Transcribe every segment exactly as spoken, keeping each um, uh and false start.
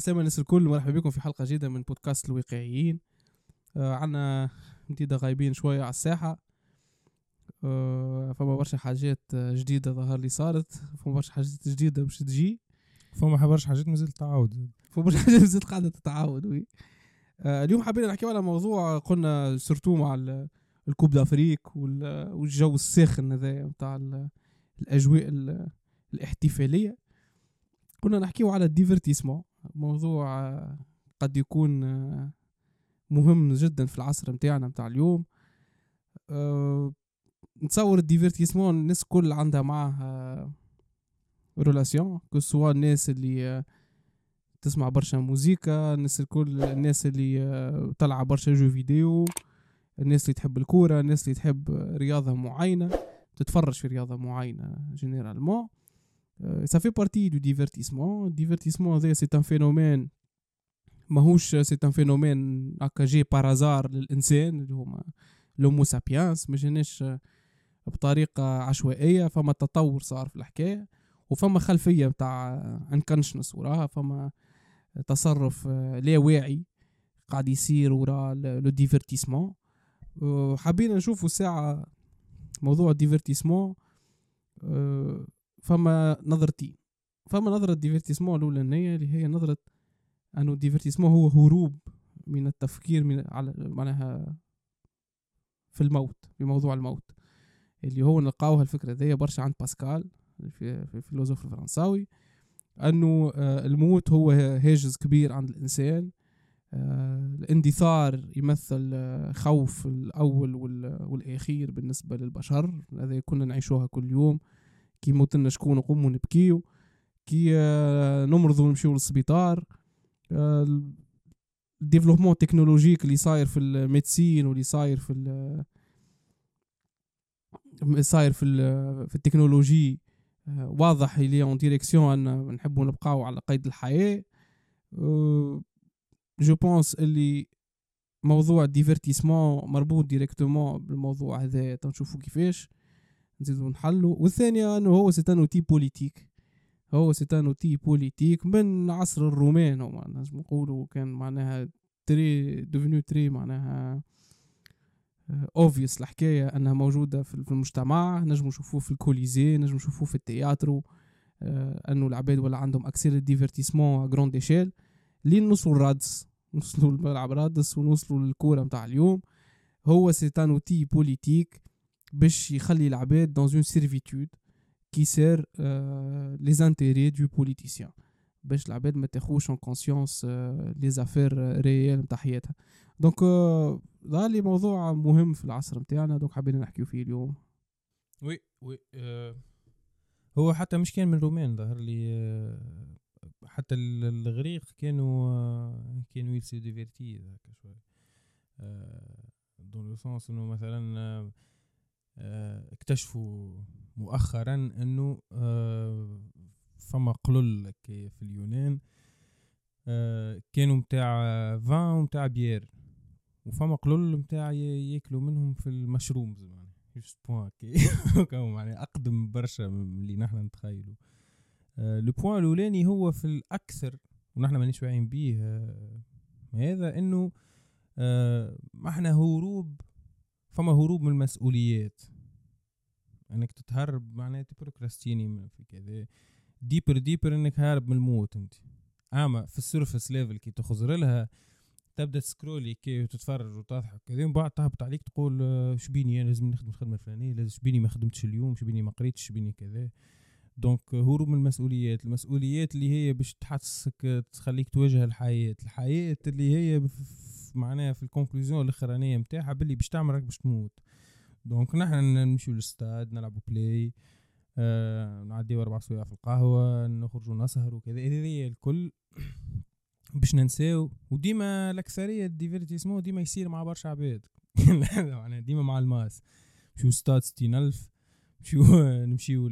عسلامة الناس الكل، مرحبا بكم في حلقة جديدة من بودكاست الواقعيين. آه عنا مديدة غايبين شوية على الساحة، آه فما برشا حاجات جديدة ظهر لي صارت، فما برشا حاجات جديدة باش تجي، فما برشا حاجات مازال تعاود، فما برشا حاجات مازال قاعدة تتعاود وي. آه اليوم حابين نحكيو على موضوع قلنا سرتوه مع الكوب دافريك والجو الساخن هذايا نتاع الأجواء الاحتفالية. كنا نحكيو على الديفيرتيسمون، موضوع قد يكون مهم جدا في العصر متاعنا متاع اليوم. أه نتصور الديفيرتيسمون الناس كل عندها معها ريلاسيون، كسوا الناس اللي تسمع برشا موسيقى، الناس الكل، الناس اللي تلعب برشا جو فيديو، الناس اللي تحب الكورة، الناس اللي تحب رياضة معينة، تتفرج في رياضة معينة جينيرالمون. Ça fait partie du divertissement. Le divertissement, c'est un phénomène. Mahouch, c'est un phénomène accagé par hasard l'insane, l'homo sapiens. Mais je n'ai pas de manière عشوائية. فما تطور صار في الحكاية، وفما خلفية بتاع unconscious وراها، فما تصرف لا واعي قاعد يصير وراء le divertissement. حابين نشوفوا ساعة موضوع divertissement. فما نظرتين، فما نظرة ديفيرتيسمون الأولانية اللي هي نظرة أنه ديفيرتيسمون هو هروب من التفكير من على معناها في الموت، في موضوع الموت، اللي هو نلقاوها الفكرة ذي برشا عند باسكال في في الفيلسوف الفرنساوي، أنه الموت هو هاجس كبير عند الإنسان. الاندثار يمثل خوف الأول والأخير بالنسبة للبشر، هذا كنا نعيشوها كل يوم. كي موتنا شكون نقوموا نبكيو، كي نمرضوا ونمشيو للسبيطار. الديفلوبمون تكنولوجيك اللي صاير في الميديسين واللي صاير في صاير في في التكنولوجي واضح اللي اون ديريكسيون ان نحبوا نبقاو على قيد الحياه. جو بونس اللي موضوع ديفيرتيسمون مربوط ديريكتومون بالموضوع هذا، تنشوفوا كيفاش نزيدو نحلو. والثانية أنه هو ستانوتي بوليتيك، هو ستانوتي بوليتيك من عصر الرومان، وما نجم نقولوا كان معناها تري دوفنو تري معناها اوفيس الحكاية أنها موجودة في المجتمع. نجم نشوفوه في الكوليزي، نجم نشوفوه في التياترو، أنه العباد ولا عندهم أكسير ديفيرتيسمون غراند إشيل، لين نوصلوا الرادس، نوصلوا الملعب رادس ونوصلوا للكورة متاع اليوم. هو ستانوتي بوليتيك باش يخلي العباد dans une servitude qui sert les intérêts du politicien، باش العباد ما تاخوش en conscience les affaires réelles نتاع حياتها. دونك هذا اللي موضوع مهم في العصر نتاعنا، دونك حبينا نحكيو فيه اليوم. وي وي هو حتى مش كان من رومان، ظهر لي حتى الغريق كانوا كانوا يلسيو ديفيرتي هكا شويه دون لو سونس انه مثلا اكتشفوا مؤخرا انه فما قلل في اليونان كانوا متاع فان ومتاع بيير، وفما قلل متاع ياكلوا منهم في المشروم زمان جست بوان كانوا معناها اقدم برشا من اللي نحن نتخيلوا. لو بوان الاولاني هو في الاكثر ونحن مانيش واعيين بيه هذا، انه احنا هروب، فما هروب من المسؤوليات، انك تتهرب معناها تبروكراستيني من في كذا ديبر ديبر انك هارب من الموت انت. اما في السيرفس ليفل كي تخزر لها تبدا تسكرولي كي وتتفرج وتضحك كذا، ومن بعد تهبط عليك تقول شبيني انا لازم نخدم الخدمه الفلانيه، لازم شبيني ما خدمتش اليوم، شبيني ما قريتش، شبيني كذا. دونك هروب من المسؤوليات، المسؤوليات اللي هي باش تحسسك تخليك تواجه الحياه، الحياه اللي هي معناها في الكونكلوزيون الاخرانيه نتاعها باللي باش تعمل راك باش تموت. دونك نحن نمشيو للاستاد نلعبوا بلاي، آه، نعديو اربع سوايع في القهوه، نخرجوا نسهروا كذا، هذه الكل باش ننساو. وديما الاكثريه ديفيرتيسمون ديما يصير مع برشا عباد معناها ديما مع الماس، مشيو استاد ستين ألف، مشيو نمشيو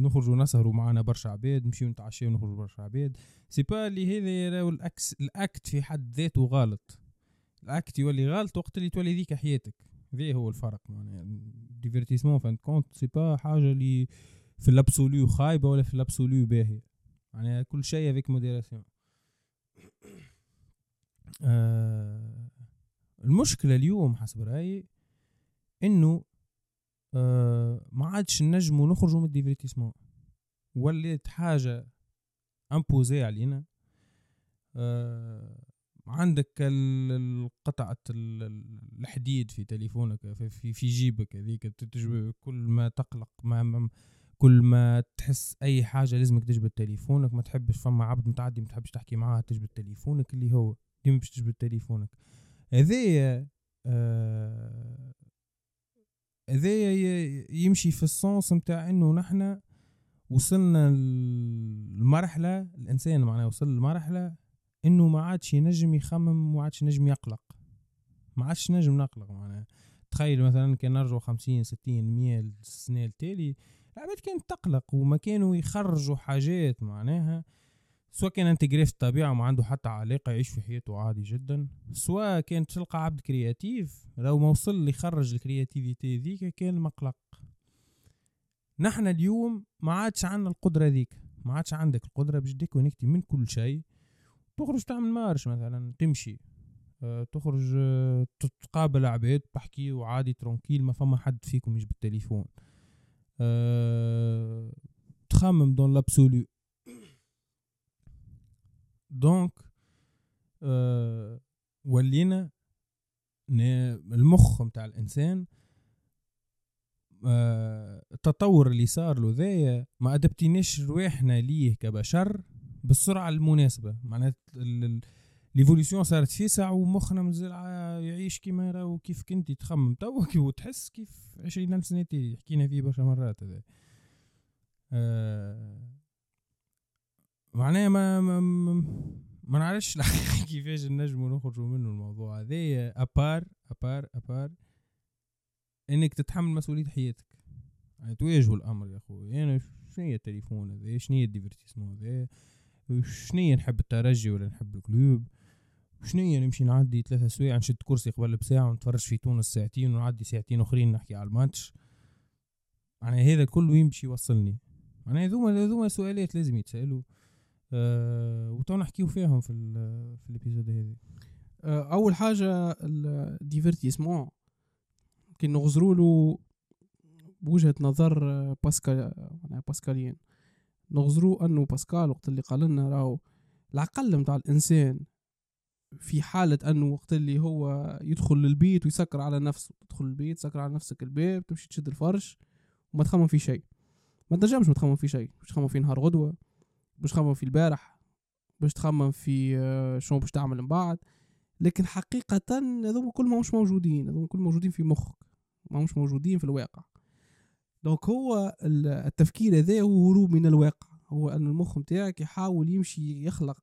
نخرجوا نسهروا معنا برشا عباد، نمشيو نتعشاو ونخرجوا برشا عباد. سي با اللي هذا راهو الاكت في حد ذاته غلط، الاكت يولي غلط وقت اللي تولي ذيك حياتك، ذي هو الفرق معناها. ديفيرتيسمون فان كونت سي با حاجه اللي في الابسوليو خايبه ولا في الابسوليو باهيه، يعني كل شيء هذيك موديراسيون. آه المشكلة اليوم حسب رأيي إنه آه ما عادش نجم ونخرجوا من الديفيرتيسمون، وليت حاجة امبوزي علينا. آه عندك القطعة الحديد في تليفونك في في جيبك هذيك، كل ما تقلق ما كل ما تحس اي حاجه لازمك تجبد تليفونك. ما تحبش فما عبد متعدي ما تحبش تحكي معاه تجبد تليفونك، اللي هو ديما باش تجبد تليفونك. هذايا هذايا آه يمشي في الصنص نتاع انه نحن وصلنا للمرحله، الانسان معناه وصل لمرحله انه ما عادش ينجم يخمم وما عادش نجم يقلق، ما عادش نجم نقلق. معناه تخيل مثلا كان نرجع خمسين ستين مية السنه التالي العباد كانت تقلق وما كانوا يخرجوا حاجات، معناها سواء كان انتجري في الطبيعة وما عنده حتى علاقة يعيش في حياته عادي جدا، سواء كانت تلقى عبد كرياتيف لو ما وصل اللي يخرج الكرياتيفيتي ذيك كان مقلق. نحن اليوم ما عادش عندنا القدرة ذيك، ما عادش عندك القدرة باش ديكونيكتي من كل شيء، تخرج تعمل مارش مثلا، تمشي أه تخرج أه تتقابل عباد تحكي وعادي ترونكيل، ما فما حد فيكم مش بالتليفون. أه... تخمم دون لابسولو دونك أه... ولينا ن... المخ متاع الانسان أه... التطور اللي صار له ذايا ما ادبتيناش رواحنا ليه كبشر بالسرعه المناسبه. معناتها ال... ليفوليسيون صارت في ساعه ومخنا مازال يعيش كيما راه وكيف كنت تخمم توك وتحس كيف عشرين ألف سنة حكينا فيه برشا مرات هذا. آه معناه ما ما, ما نعرفش كيفاش نجمو نخرجوا منه الموضوع هذا، ابار ابار ابار انك تتحمل مسؤوليه حياتك، يعني تواجهوا الامر يا اخويا. انا شنو هي التليفون هذا، شنو هي الديفيرتيسمون هذا، شنو نحب الترجي ولا نحب الكلوب، شنو نمشي نعدي ثلاثة سوايع نشد كرسي قبل بساعة ونتفرج في تونس ساعتين ونعدي ساعتين اخرين نحكي على الماتش. يعني هذا كله يمشي يوصلني، يعني هذوما هذوما سؤالات لازم يتسالوا أه وتو نحكيو فيهم في في الابيزود هذا. اول حاجه الديفيرتيسمون كي نغزروا له بوجهه نظر باسكال، يعني باسكاليين نغزرو أنه باسكال وقت اللي قال لنا راهو العقل متاع الإنسان في حالة أنه وقت اللي هو يدخل للبيت ويسكر على نفسه، تدخل البيت سكر على نفسك الباب، تمشي تشد الفرش وما تخمم في شيء، ما تنجمش ما تخمم في شيء، باش تخمم في نهار غدوة، باش تخمم في البارح، باش تخمم في شنو باش تعمل من بعد. لكن حقيقة هذوما كل ما مش موجودين، هذوما كل موجودين في مخك، ما مش موجودين في الواقع. دونك هو التفكير هذا هو هروب من الواقع، هو أن المخ متاعك يحاول يمشي يخلق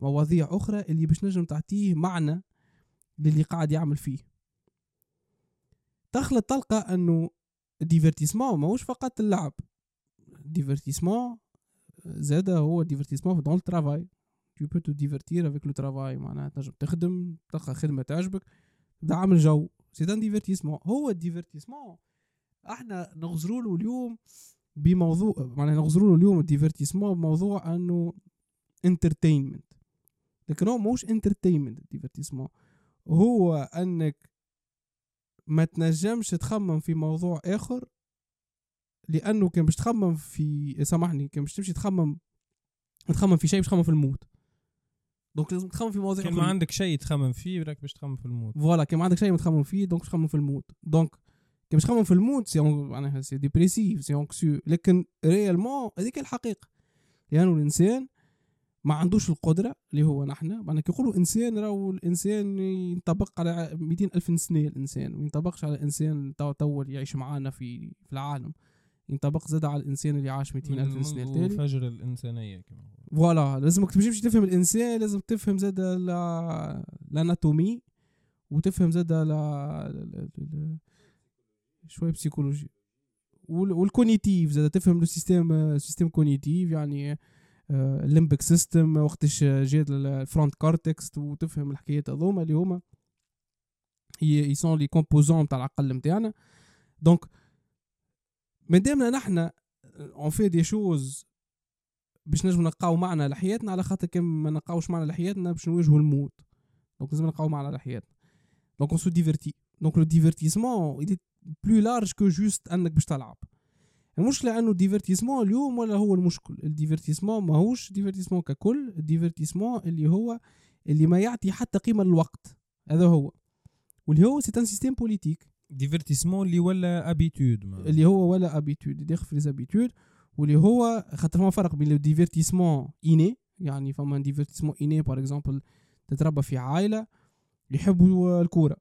مواضيع أخرى اللي باش نجم تعطيه معنى للي قاعد يعمل فيه. تخلط تلقى أنه ديفيرتيسمون ماهوش فقط اللعب، ديفيرتيسمون زادا هو ديفيرتيسمون دون الترافاي، tu peux te divertir avec le travail، معناها تنجم تخدم تلقى خدمة تعجبك تبدا عامل جو، سي دان ديفيرتيسمون. هو الديفيرتيسمون احنا نغزروا له اليوم بموضوع، معناها نغزروا له اليوم الديفيرتيسمون بموضوع انه انترتينمنت، لكن هو مش انترتينمنت. الديفيرتيسمون هو انك ما تنجمش تخمم في موضوع اخر، لانه كان باش تخمم في سامحني كان باش تمشي تخمم تخمم في شيء باش تخمم في الموت. دونك لازم تخمم في مواضيع كان ما عندك شيء تخمم فيه راك باش تخمم في الموت، فوالا كان ما عندك شيء ما تخمم فيه دونك تخمم في الموت. دونك كي باش تخمم في الموت سي معناها سي ديبريسيف سي انكسيو، لكن ريالمون هذيك الحقيقه، لانه يعني الانسان ما عندوش القدره اللي هو نحن. معناها كي يقولوا انسان راهو الانسان ينطبق على مئتين ألف سنه، الانسان ما ينطبقش على انسان تو تو يعيش معانا في في العالم، ينطبق زاد على الانسان اللي عاش مئتين ألف سنه التالي الفجر الانسانيه كما فوالا. لازمك تمشي تفهم الانسان، لازم تفهم زاد الاناتومي وتفهم زاد شوية بسيكولوجي والكونيتيف، زادة تفهم السيستم سيستم كونيتيف، يعني الليمبك سيستم وقتش جات الفرونت كارتكس، وتفهم الحكايات هذوما اللي هما هي يسون لي كومبوزون تاع العقل نتاعنا. دونك مادامنا نحنا اون في دي شوز باش نجم نقاو معنا لحياتنا، على خاطر كم ما نقاوش معنا لحياتنا باش نواجهوا الموت، دونك لازم نقاو معنا لحياتنا. دونك نسو ديفيرتي، دونك لو ديفيرتيسمون يدي بلو لارج كو جوست انك باش تلعب. المشكله انه الديفيرتيسمون اليوم ولا هو المشكل، الديفيرتيسمون ماهوش ديفيرتيسمون ككل، الديفيرتيسمون اللي هو اللي ما يعطي حتى قيمه للوقت، هذا هو. واللي هو سي ان سيستيم بوليتيك، ديفيرتيسمون اللي ولا ابيتود، اللي هو ولا ابيتود يدخل في الابيتود. واللي هو خاطر فما فرق بين الديفيرتيسمون ايني، يعني فما ديفيرتيسمون ايني باغ اكزومبل تتربى في عائله يحبوا الكوره،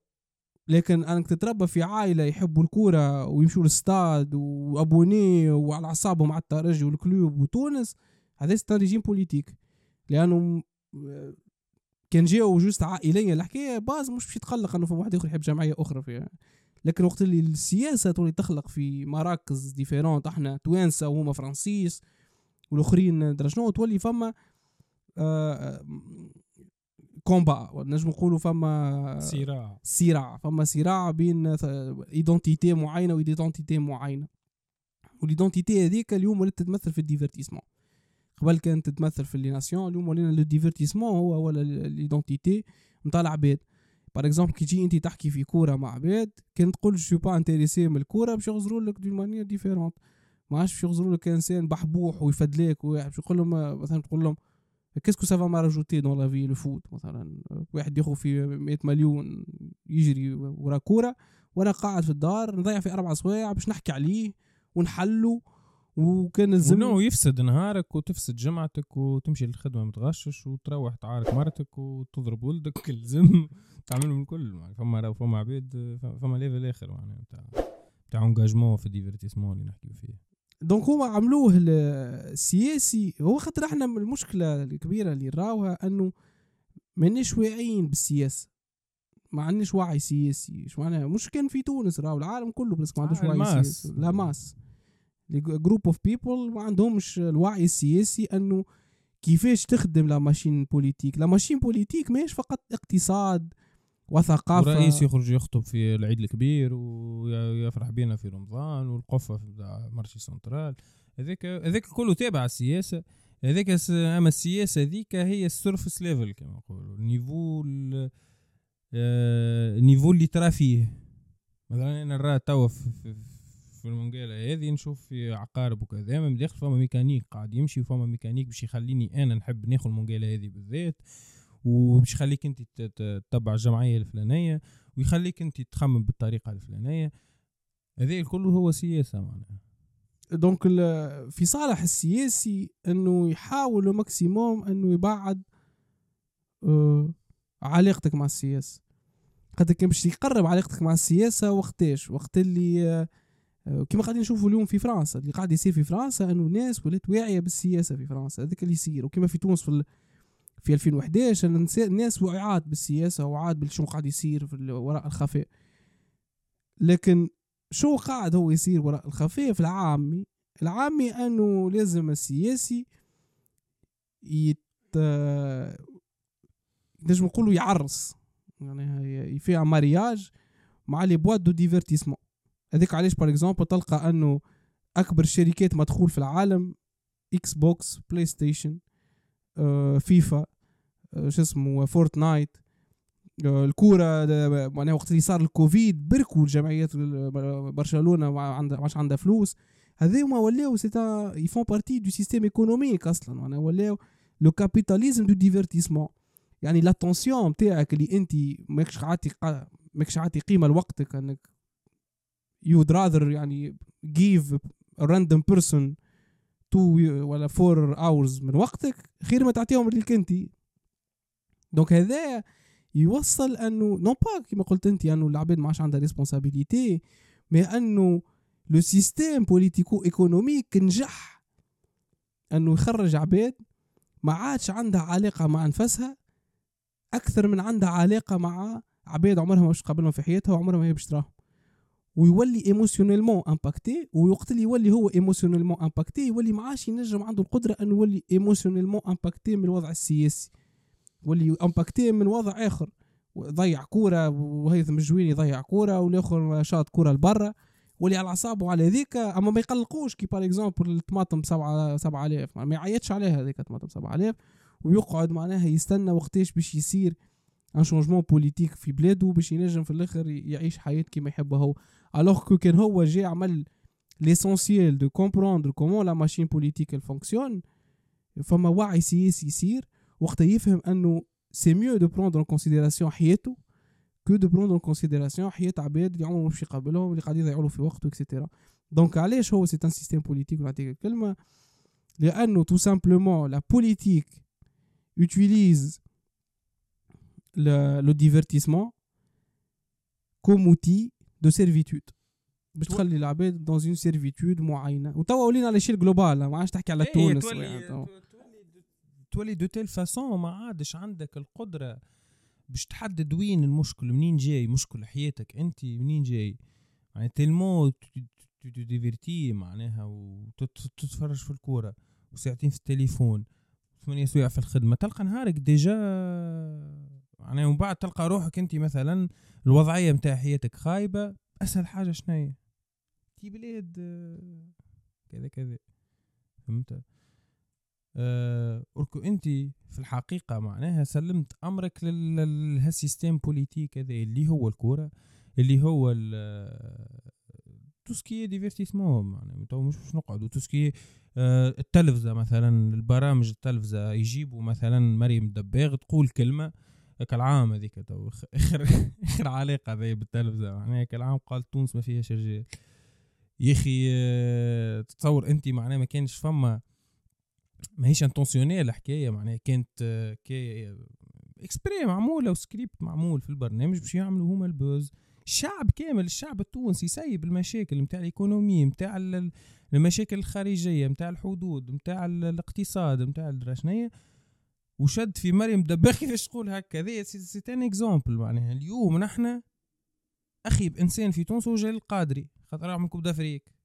لكن انك تتربى في عائله يحبوا الكوره ويمشوا للستاد وابوني وعلى اعصابهم مع الترجي والكلوب وتونس، هذا استراتيجي بوليتيك. لانه كان جاو جوست عائليه الحكايه باز، مش باش يتقلق انه فما واحد اخر يحب جمعيه اخرى فيها. لكن وقت اللي السياسه تولي تخلق في مراكز ديفيرونت، احنا توانسه وهما فرنسيس والاخرين درشنو، تولي فما آه كومبا، نجم نقولوا فما صراع صراع فما صراع بين ايدنتيتي معينه وايدنتيتي معينه. والايدنتيتي هذيك اليوم ولات تتمثل في الديفيرتيسمون، قبل كانت تتمثل في لي ناسيون، اليوم ولينا لو ديفيرتيسمون هو ولا الايدنتيتي نتاع العباد. باغ اكزومبل كي تجي انت تحكي في كوره مع عباد، كان تقول جو سو با انتريسي من الكوره، باش يغزروا لك دون مانيير ديفيرونت، ما عادش يغزروا لك انسان بحبوح ويفدلك ويحبش. يقول لهم مثلا تقول لهم كيسكو سافا ما راجوتي دون لا في لو فوت، مثلا واحد ياخذ في مية مليون يجري ورا كوره، وانا قاعد في الدار نضيع في اربع سوايع باش نحكي عليه ونحله، وكان الزمن يفسد نهارك وتفسد جمعتك وتمشي للخدمه متغشش وتروح تعارك مرتك وتضرب ولدك كل زم تعمل من كل يعني. فما فما عبيد فما ليفل اخر يعني تاع تاع انجاجمون في ديفيرتيسمون اللي نحكيو فيه. دونك هما عملوه السياسي، هو خاطر احنا المشكله الكبيره اللي راوها انه مانيش واعيين بالسياسه، ما عندناش وعي سياسي. شو معناها؟ مش كان في تونس، راهو العالم كله بس ما عندوش وعي سياسي. لا ماس الجروب اوف بيبل ما عندهمش الوعي السياسي انه كيفاش تخدم لا ماشين بوليتيك. لا ماشين بوليتيك ماهيش فقط اقتصاد وثقافه، الرئيس يخرج يخطب في العيد الكبير ويفرح بينا في رمضان والقفه في مارشي سنترال، هذاك هذاك كله تابع السياسه هذاك. اما السياسه ذيك هي السيرفيس ليفل كما نقولوا، النيفو النيفو اللي ترى فيه. مثلا انا راه توا في المونجيلا هذه نشوف في عقارب وكذا، من داخل فما ميكانيك قاعد يمشي، فما ميكانيك باش يخليني انا نحب ناخذ المونجيلا هذه بالذات، وباش يخليك انت تتبع الجمعيه الفلانيه ويخليك انت تخمم بالطريقه الفلانيه. هذا الكل هو سياسه معناها. دونك في صالح السياسي انه يحاول ماكسيموم انه يبعد اه علاقتك مع السياسه. قد كان باش يقرب علاقتك مع السياسه وقتاش؟ وقت اللي اه كما قاعدين نشوفوا اليوم في فرنسا، اللي قاعد يصير في فرنسا انه الناس ولات واعيه بالسياسه في فرنسا، هذاك اللي يصير. وكما في تونس في في ألفين وإحداش الناس وعيات بالسياسه وعاد بالشو قاعد يصير في وراء الخفاء. لكن شو قاعد هو يصير وراء الخفاء في العامي؟ العامي انه لازم السياسي يت نجم نقولوا يعرس، يعني يفيع مارياج مع لي بواط دو ديفيرتيسمون. هذيك علاش بار اكزومبل تلقى انه اكبر شركات مدخول في العالم اكس بوكس، بلاي ستيشن، فيفا، شو اسمه، فورتنايت، الكوره. معناها وقت اللي صار الكوفيد بركوا الجمعيات برشلونه ما عندها عندها فلوس، هذوما ولاو سيتا يفون بارتي دو سيستيم ايكونوميك اصلا. معناها ولاو لو كابيتاليزم دو ديفيرتيسمون، يعني لاتونسيون تاعك اللي انت ماكش عاطي ماكش عاطي قيمه لوقتك، انك you would rather يعني give a random person two ولا four hours من وقتك خير ما تعطيهم للك انت. دونك هذا يوصل انه نو با كما قلت انت انه العباد ما عادش عندها ريسبونسابيليتي، مي انه لو سيستيم بوليتيكو ايكونوميك نجح انه يخرج عباد ما عادش عندها علاقه مع نفسها اكثر من عندها علاقه مع عباد عمرها ما قابلهم في حياتها وعمرها ما هي باش تراهم، ويولي ايموشنيلمون امباكتي. ويقتل يولي هو ايموشنيلمون امباكتي، يولي معاش ينجم عنده القدره انه يولي ايموشنيلمون امباكتي من الوضع السياسي، يولي امباكتي من وضع اخر. ضيع كوره وهيثم الجويني ضيع كوره والاخر شاط كوره لبرا، واللي على العصاب وعلى ذيك اما ما يقلقوش كي بار اكزامبل الطماطم سبعة آلاف ما يعيطش عليها هذيك الطماطم سبعة آلاف ويقعد معناها يستنى وقتاش باش يصير ان شونجمون بوليتيك في بلاده باش ينجم في الاخر يعيش حياة كيما يحبها هو. alors que كان هو جاي عمل l'essentiel de comprendre comment la machine politique elle fonctionne فما وعي سياسي يصير وقت يفهم انه c'est mieux de prendre en considération حياته que de prendre en considération حياة عباد اللي عمرهم مش يقابلهم اللي قاعدين يضيعوا في وقته اكسترا. دونك علاش هو c'est un système politique نعطيك الكلمه لانه tout simplement la politique utilise le, le divertissement comme outil de servitude باش تخلي العباد dans une servitude معينه وتوا ولينا على شيء جلوبال ما عادش تحكي على تونس تولي دو تيل فاسون ما عادش عندك القدره باش تحدد وين المشكل منين جاي مشكل حياتك انت منين جاي يعني تلمو تديفيرتي معناها وتتفرج في الكوره وساعتين في التليفون ثمانية سوايع في الخدمه تلقى نهارك ديجا يعني ومن بعد تلقى روحك انت مثلا الوضعيه نتاع حياتك خايبه اسهل حاجه شناهي تي بلاد كذا كذا فهمت أه أركو أنت في الحقيقة معناها سلمت أمرك لهالسيستم بوليتيك هذا اللي هو الكورة اللي هو التسكية ديفيرتيسمون معناها تو مش مش نقعد وتسكية أه التلفزة مثلا البرامج التلفزة يجيبوا مثلا مريم دباغ تقول كلمة كالعام هذيك تو آخر آخر علاقة ذي بالتلفزة معناها كالعام قال تونس ما فيها شرجال يخي أه تتصور أنت معناها ما كانش فما ماهيش انتونسيونيه الحكايه معناها كانت كي اكسبري معموله وسكريبت معمول في البرنامج باش يعملوا هما البوز الشعب كامل الشعب التونسي سايب المشاكل نتاع الايكونومي نتاع المشاكل الخارجيه نتاع الحدود نتاع الاقتصاد نتاع الرشنيه وشد في مريم دباغ كيفاش تقول هكذا سي تان اكزامبل معناها اليوم نحن اخيب انسان في تونس هو جيل قادري خاطر عملكم كوب دافريك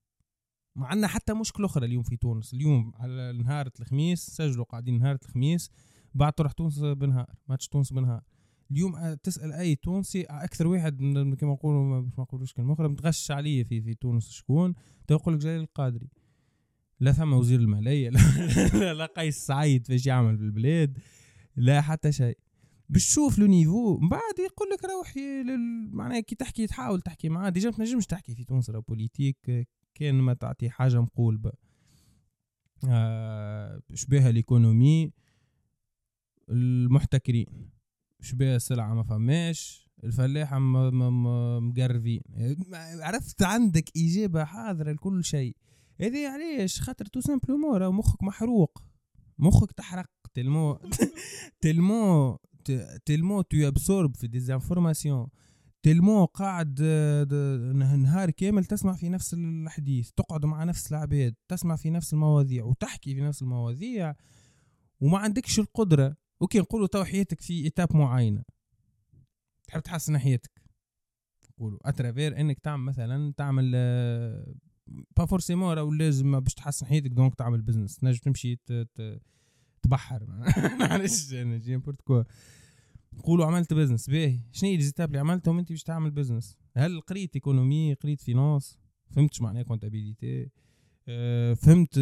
ما عندنا حتى مشكلة أخرى اليوم في تونس اليوم على نهار الخميس سجلوا قاعدين نهار الخميس بعد تروح تونس بنهار ماتش تونس بنهار اليوم تسأل أي تونسي أكثر واحد كما يقولوا ما يقولوش كلمة أخرى متغش عليه في في تونس شكون تقول لك جلال القادري لا ثم وزير المالية لا, لا قيس سعيد فاش يعمل بالبلاد لا حتى شيء بشوف له نيفو بعد يقول لك روحي لل... معناه كي تحكي تحاول تحكي معاه ديجا ما تنجمش تحكي في تونس راه بوليتيك كان ما تعطي حاجة مقولبة آه شبيها الإيكونومي المحتكرين شبيها السلعة ما فماش الفلاحة مقرفين عرفت عندك إجابة حاضرة لكل شيء هذه عليش خاطر تو سامبلومون راه مخك محروق مخك تحرق تلمو تلمو تلمو تو يابسورب في ديزانفورماسيون تلمو قاعد نهار كامل تسمع في نفس الحديث تقعد مع نفس العباد تسمع في نفس المواضيع وتحكي في نفس المواضيع وما عندكش القدرة اوكي نقولوا تو حياتك في إتاب معينة تحب تحسن حياتك نقولوا اترافير انك تعمل مثلا تعمل با فورسيمون راهو لازم باش تحسن حياتك دونك تعمل بزنس تنجم تمشي تبحر معليش انا جي نيمبورت كوا قولوا عملت بيزنس باهي شنو هي الزيتاب اللي عملتهم انت باش تعمل بيزنس هل قريت ايكونومي قريت فينانس فهمتش معناه كونتابيليتي أه فهمت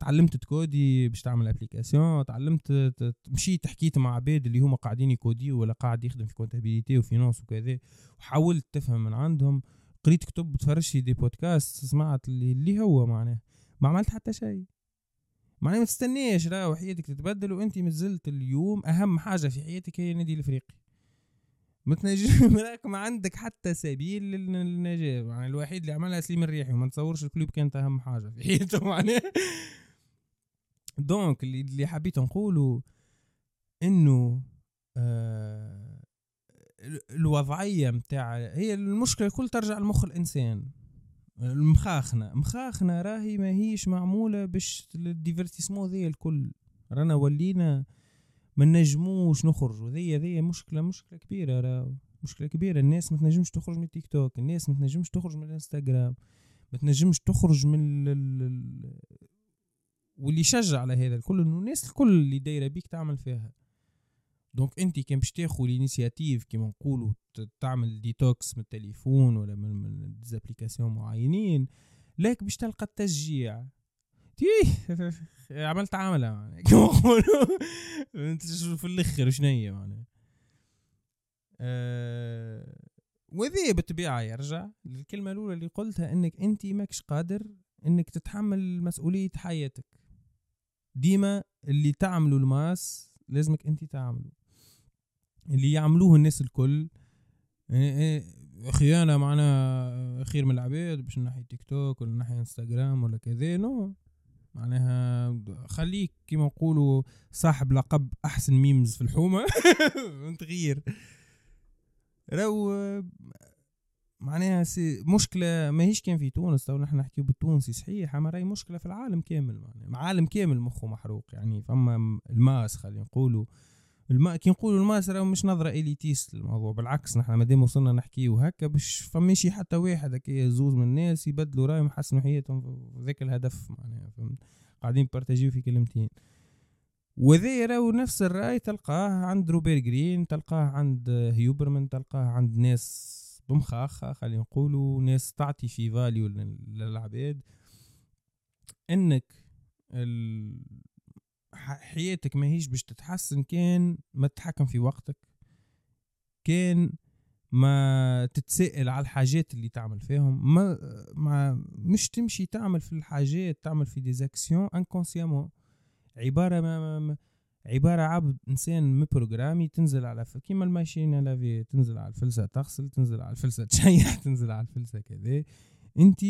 تعلمت تكودي باش تعمل ابليكاسيون تعلمت مشيت حكيت مع عباد اللي هما قاعدين يكودي ولا قاعد يخدم في كونتابيليتي وفينانس وكذا وحاولت تفهم من عندهم قريت كتب تفرجت دي بودكاست سمعت اللي هو معناه ما عملت حتى شيء معناه ما تستنيش راه حياتك تتبدل وانت مازلت اليوم اهم حاجه في حياتك هي النادي الافريقي ما تنجم راك ما عندك حتى سبيل للنجاه يعني الوحيد اللي عملها سليم الريحي وما نتصورش الكلوب كانت اهم حاجه في حياته معناه دونك اللي حبيت نقوله انه آه الوضعيه نتاع هي المشكله كل ترجع لمخ الانسان المخاخنا مخاخنا راهي ماهيش معمولة باش الديفيرتيسمون ذي الكل رانا ولينا ما نجموش نخرجوا ذي ذي مشكلة مشكلة كبيرة راه مشكلة كبيرة الناس ما تنجمش تخرج من تيك توك الناس ما تنجمش تخرج من الانستغرام ما تنجمش تخرج من ال... واللي شجع على هذا الكل انه الناس الكل اللي دايرة بيك تعمل فيها دونك انت كي باش تاخذ الانيشياتيف كيما نقولوا تعمل ديتوكس من التليفون ولا من من ديزابليكاسيون معينين، لك باش تلقى التشجيع تي عملت عامله يعني كيما نقولوا انت في الاخر شنو هي معناها أه... وذي بالطبيعه يرجع للكلمه الاولى اللي قلتها، انك انت ماكش قادر انك تتحمل مسؤوليه حياتك. ديما اللي تعملوا الماس لازمك انت تعملوا، اللي يعملوه الناس الكل خيانه معنا خير من العباد باش ناحيه تيك توك ولا ناحيه انستغرام ولا كذا. نو معناها خليك كما نقولوا صاحب لقب احسن ميمز في الحومه انت غير راو معناها سي مشكله ماهيش كان في تونس، تو نحن نحكيو بالتونسي صحيح، اما راهي مشكله في العالم كامل. معناها عالم كامل مخه محروق يعني. فما الماس خلينا نقولوا الما كي نقولوا الماس راهو مش نظره اليتيست الموضوع، بالعكس نحن مادام وصلنا نحكيو هكا باش فماشي حتى واحد هكا زوز من الناس يبدلوا رايهم يحسنوا حياتهم ذاك الهدف. معناها فهمت قاعدين بارتاجيو في كلمتين، وذي راهو نفس الرأي تلقاه عند روبير جرين، تلقاه عند هيوبرمان، تلقاه عند ناس بمخاخة خلينا نقولوا ناس تعطي في فاليو للعباد، انك حياتك ماهيش باش تتحسن كان ما تتحكم في وقتك، كان ما تتسائل على الحاجات اللي تعمل فيهم، ما, ما مش تمشي تعمل في الحاجات، تعمل في ديزاكسيون انكونسيامون. عبارة ما, ما عبارة عبد إنسان مبروغرامي، تنزل على كيما الماشين على في تنزل على الفلسة تغسل، تنزل على الفلسة تشيح، تنزل على الفلسة كذا. أنت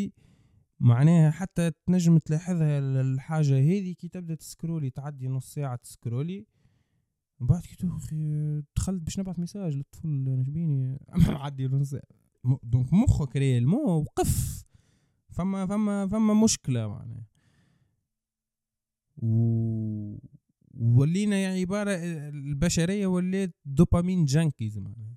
معناها حتى تنجم تلاحظها الحاجة هذه كي تبدأ تسكرولي، تعدي نص ساعة تسكرولي بعد كي تخي دخلت باش نبعث مساج للطفل نجبيني عدي نص ساعة. دونك مخك ريال مو وقف، فما فما فما مشكلة معناها. و ولينا يعني عبارة البشرية وليت دوبامين جانكيز معنا.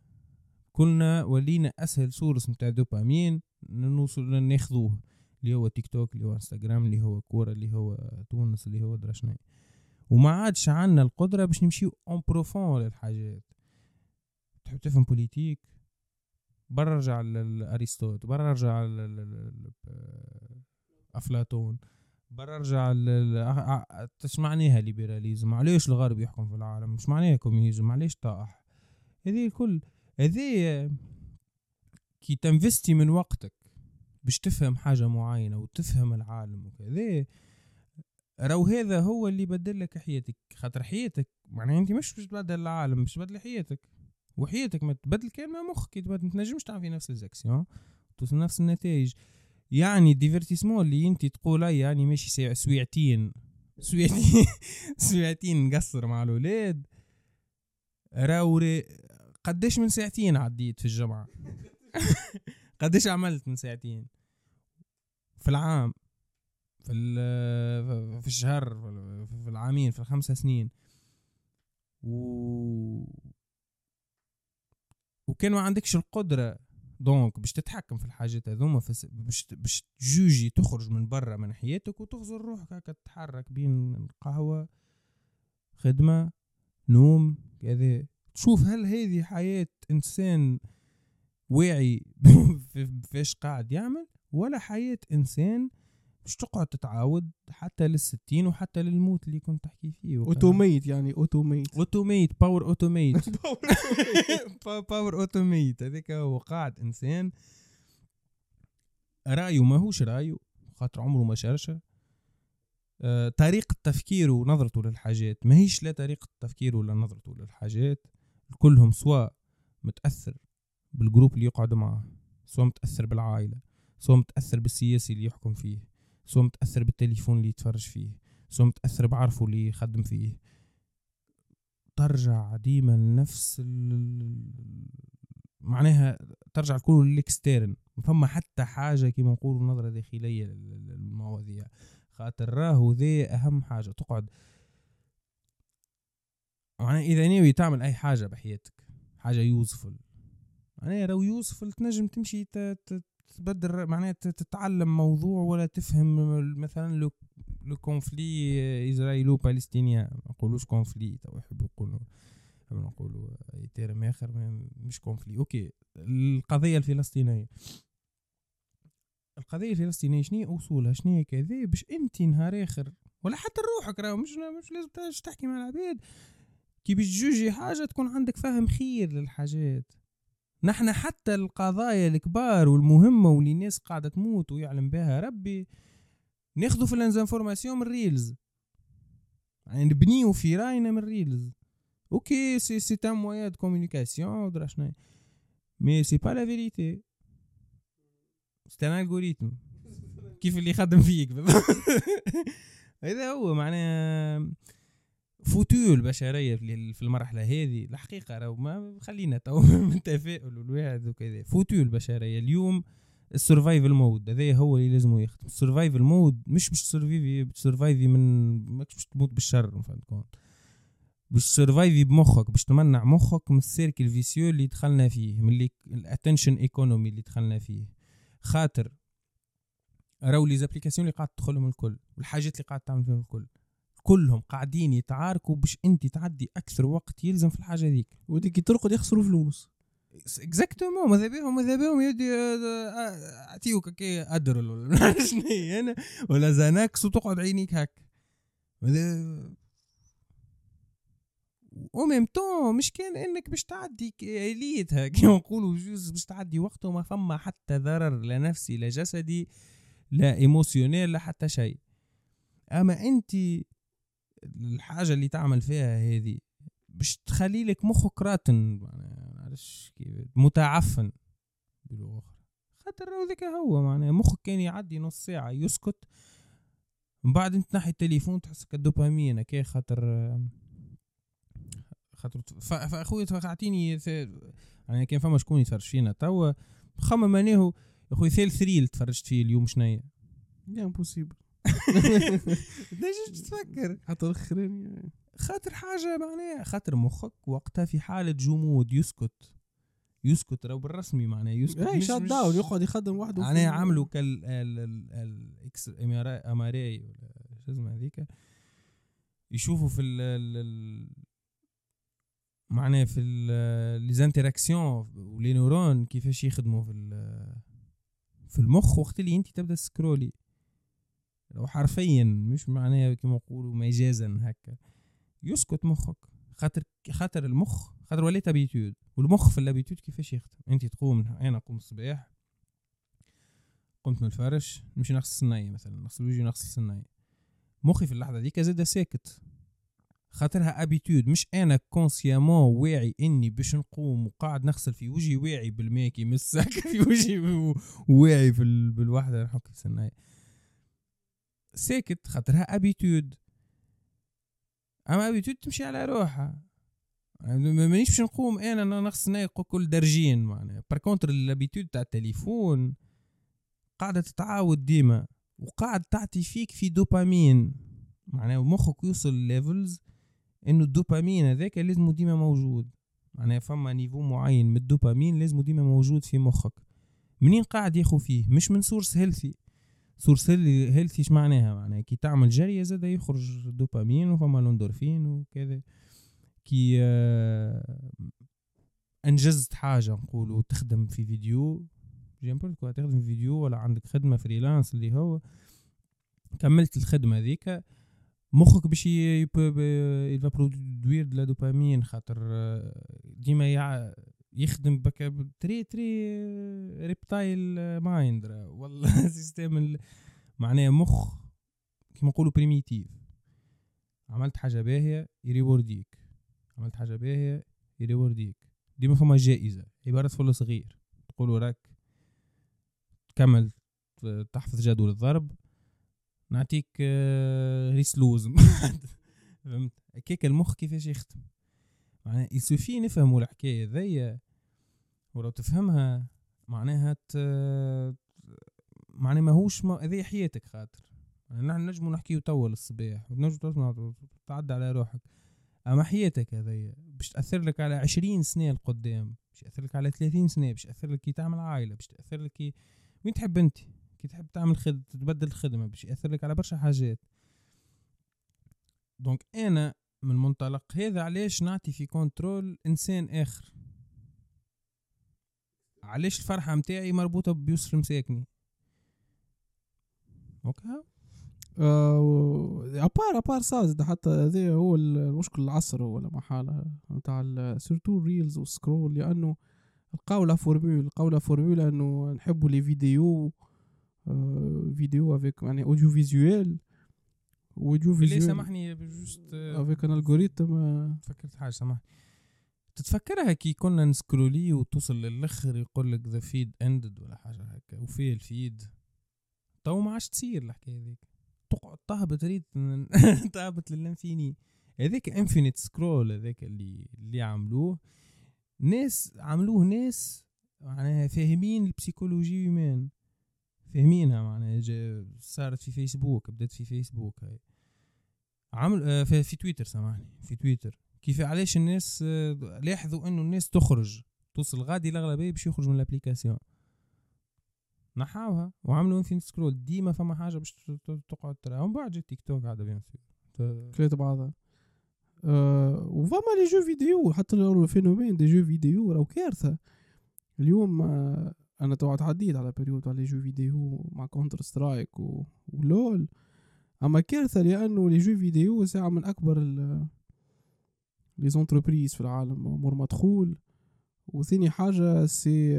كلنا ولينا أسهل سورس متاع دوبامين نوصل ناخذوه، اللي هو تيك توك، اللي هو انستغرام، اللي هو كورة، اللي هو تونس، اللي هو درشناي، وما عادش عنا القدرة باش نمشيو اون بروفون للحاجات. تحب تفهم بوليتيك برا رجع لأرسطوت، برا رجع لأفلاطون، بررجع اش معناها ليبراليزم، علاش الغرب يحكم في العالم، مش معناها كوميونيزم، علاش طاح هذه الكل هذه. كي تنفستي من وقتك باش تفهم حاجه معينه وتفهم العالم وكذا، راهو هذا هو اللي بدل لك حياتك. خاطر حياتك معناها انت مش باش تبدل العالم، باش تبدل حياتك، وحياتك ما تبدل كان ما مخك ما تنجمش تعمل في نفس الزاكسيون توصل نفس النتائج. يعني ديفيرتيسمون اللي انت تقول اي يعني ماشي سويعتين سويعتين سويعتين نقصر مع الولاد، راوري قديش من ساعتين عديت في الجمعة قديش عملت من ساعتين في العام، في في الشهر، في العامين، في الخمسة سنين. و وكان ما عندكش القدرة دونك باش تتحكم في الحاجات هذوما، باش باش تجوجي تخرج من برا من حياتك وتغزر روحك هكا تتحرك بين القهوه خدمه نوم كذا، تشوف هل هذه حياه انسان واعي فاش قاعد يعمل، ولا حياه انسان باش تقعد تتعاود حتى للستين وحتى للموت اللي كنت تحكي فيه. اوتوميت يعني اوتوميت اوتوميت باور اوتوميت باور اوتوميت هذاك هو قاعد انسان رايه ماهوش رايه، خاطر عمره ما شرشه. آه طريقه تفكيره ونظرته للحاجات ماهيش لا طريقه تفكيره ولا نظرته للحاجات، كلهم سواء متاثر بالجروب اللي يقعد معاه، سواء متاثر بالعائله، سواء متاثر بالسياسي اللي يحكم فيه، سواء متأثر بالتليفون اللي يتفرج فيه، سواء متأثر بعرفه اللي يخدم فيه. ترجع ديما لنفس معناها ترجع كله للإكسترن، فما حتى حاجة كما نقولوا نظرة داخلية للمواضيع. خاطر راهو ذي أهم حاجة تقعد معناها إذا ناوي تعمل أي حاجة بحياتك، حاجة يوزفل معناها راهو يوزفل، تنجم تمشي تت تبدل معناها تتعلم موضوع ولا تفهم مثلا لو لو كونفلي إسرائيلو بالستينيا، ما نقولوش كونفلي تو يحبوا يقولوا لما نقولوا تيرم آخر مش كونفلي. أوكي القضية الفلسطينية، القضية الفلسطينية شنية أصولها شنية كذا باش أنت نهار آخر ولا حتى روحك راه مش مش لازم تحكي مع العباد كي باش تجوجي حاجة تكون عندك فهم خير للحاجات. نحن حتى القضايا الكبار والمهمة واللي الناس قاعدة تموت ويعلم بها ربي ناخذوا في الانفورماسيون من الريلز، يعني نبنيو في راينا من الريلز. اوكي سي سي تام مويان دو كومونيكاسيون ودرا شنو، مي سي با لا فيريتي، سي ان الغوريتم كيف اللي يخدم فيك. هذا هو معناه فوتو البشريه في المرحله هذه. الحقيقه راه ما خلينا تو من تفاؤل والوعد وكذا. فوتو البشريه اليوم السرفايفل مود هذا هو اللي لازم يخدم. السرفايفل مود مش مش سرفايفي بتسرفايفي من ماكش تموت بالشر، فهمتكم؟ بالسرفايفي بمخك باش تمنع مخك من السيركل فيسيو اللي دخلنا فيه، من اللي الاتنشن ايكونومي اللي دخلنا فيه. خاطر راهو لي زابليكاسيون اللي قاعد تدخلهم الكل والحاجات اللي قاعد تعمل فيهم الكل كلهم قاعدين يتعاركوا باش انت تعدي اكثر وقت يلزم في الحاجه هذيك، ودي كي ترقد يخسروا فلوس. اكزاكتومون ماذا بهم ماذا بهم يدي اعطيوك كي ادرل ولا شني انا ولا زناكس وتقعد عينيك هك ماذا وميم طون. مش كان انك باش تعدي اليتها كي نقولوا جوز باش تعدي وقته ما فما حتى ضرر لا نفسي لا جسدي لا ايموشنال لا حتى شيء. اما انت الحاجه اللي تعمل فيها هذه باش تخلي لك مخك راتن، علاش كيف متعفن باللغه اخرى. خاطر هذاك هو معناه مخك كان يعدي نص ساعه يسكت من بعد انت تنحي التليفون تحسك الدوبامين كي خاطر خاطر فاخويا تفقعتيني يعني كان فما شكون يتفرج فينا توا خمم معناه اخويا ثالث ريل تفرجت فيه اليوم شنيا يا امبوسيبل دايش تفكر حتى الاخرين. خاطر حاجه معناها خاطر مخك وقتها في حاله جمود يسكت يسكت راهو بالرسمي معناها يسكت اي شات داون يقعد يخدم وحده. انا عامله كال الاكس اماري ولا شو اسمها هذيك يشوفوا في معناها في لي زانتراكسيون ولي نورون كيفاش يخدموا في في المخ وقت اللي انت تبدا سكرولي لو حرفيا مش معناها كما نقولوا مجازا هكا يسكت مخك. خاطر خاطر المخ خاطر وليت ابيتيود والمخ في الابيتيود كيفاش يخدم. انت تقوم انا اقوم الصباح قمت من الفرش نمشي نغسل سناي مثلا نغسل وجهي نغسل سناي مخي في اللحظه ديك زاد ساكت خاطرها ابيتيود مش انا كونسيامون واعي اني باش نقوم وقاعد نغسل في وجهي واعي بالماكي مساك في وجهي واعي في بالوحده نحك سناي ساكت خاطرها ابيتيود. اما ابيتيود تمشي على روحها مانيش باش نقوم انا نغسل ناي كل درجين معناها. بار كونتر الابيتيود تاع التليفون قاعده تتعاود ديما وقاعد تعطي فيك في دوبامين معناها مخك يوصل ليفلز انه الدوبامين هذاك لازم ديما موجود معناها فما نيفو معين من الدوبامين لازم ديما موجود في مخك. منين قاعد ياخو فيه مش من سورس هيلثي. سورس هيلثي اش معناها معناها كي تعمل جري زاد يخرج الدوبامين وفما الاندورفين وكذا. كي انجزت حاجه نقولوا تخدم في فيديو جيمبل كو تخدم في فيديو ولا عندك خدمه فريلانس اللي هو كملت الخدمه هذيك مخك باش يبا برودوير دو لا دوبامين خاطر ديما يع... يخدم بك تري تري ريبتايل مايند والله سيستم معناه مخ كما نقولوا بريميتيف. عملت حاجه باهيه يريورديك عملت حاجه باهيه يريورديك ديما فما جائزه عباره فلوس صغير تقولوا راك كمل تحفظ جدول الضرب نعطيك ريس لوزم. فهمت كيك المخ كيفاش يخدم معناها يسوفي نفهموا الحكايه ذي ولو تفهمها معناها ت... معناها ماهوش ما ذي حياتك. خاطر نحن نجمو نحكيو طول الصباح ونجمو تعدى على روحك اما حياتك هذي باش تاثر لك على عشرين سنه القدام باش تاثر لك على ثلاثين سنه باش تاثر لك كي تعمل عائله باش تاثر لك كي وين تحب انت كي تحب تعمل خد تبدل الخدمه باش ياثر لك على برشا حاجات. دونك انا من منطلق هذا علاش نعطي في كنترول إنسان آخر. علاش الفرحة متاعي مربوطة بيسر مساكني. أوكي. أبار أبار صادق حتى هذا هو المشكل العصر ولا محالة متاع السيرتو ريلز والسكرول، لأنه القاولة فورمول القاولة فورمول إنه نحبوا الفيديو فيديو avec يعني أوديو فيزيوال وديو فيزيوال. ليه سامحني بجوست avec un algorithme فكرت حاجة سامح تتفكرها كي كنا نسكرولي وتوصل للآخر يقول لك the feed ended ولا حاجة هكذا وفي الفيد طو ما عاش تصير الحكاية ذيك تقعد تهبط ريت تهبط للانفيني. هذاك انفينيت سكرول هذاك اللي اللي عملوه ناس عملوه ناس معناها فاهمين البسيكولوجي ومان فاهمينها معناها صارت في فيسبوك بدأت في فيسبوك هاي عمل في, في تويتر سامحني في تويتر كيف علاش الناس لاحظوا انه الناس تخرج توصل غادي الاغلبيه باش يخرج من الابليكاسيون نحاوها وعملوا انفينيت سكرول ديما فما حاجه باش تقعد ترى ومن بعد تيك توك عاد بيان سور كليت بعضها أه وفما لي جو فيديو حتى لو الفينومين دي جو فيديو راهو كارثه اليوم. أه انا تو تعديت على بريود على لي جو فيديو مع كونتر سترايك و... ولول اما كارثه لانه لي جو فيديو ساعه من اكبر لي زونتربريز في العالم امور مدخول. وثاني حاجه سي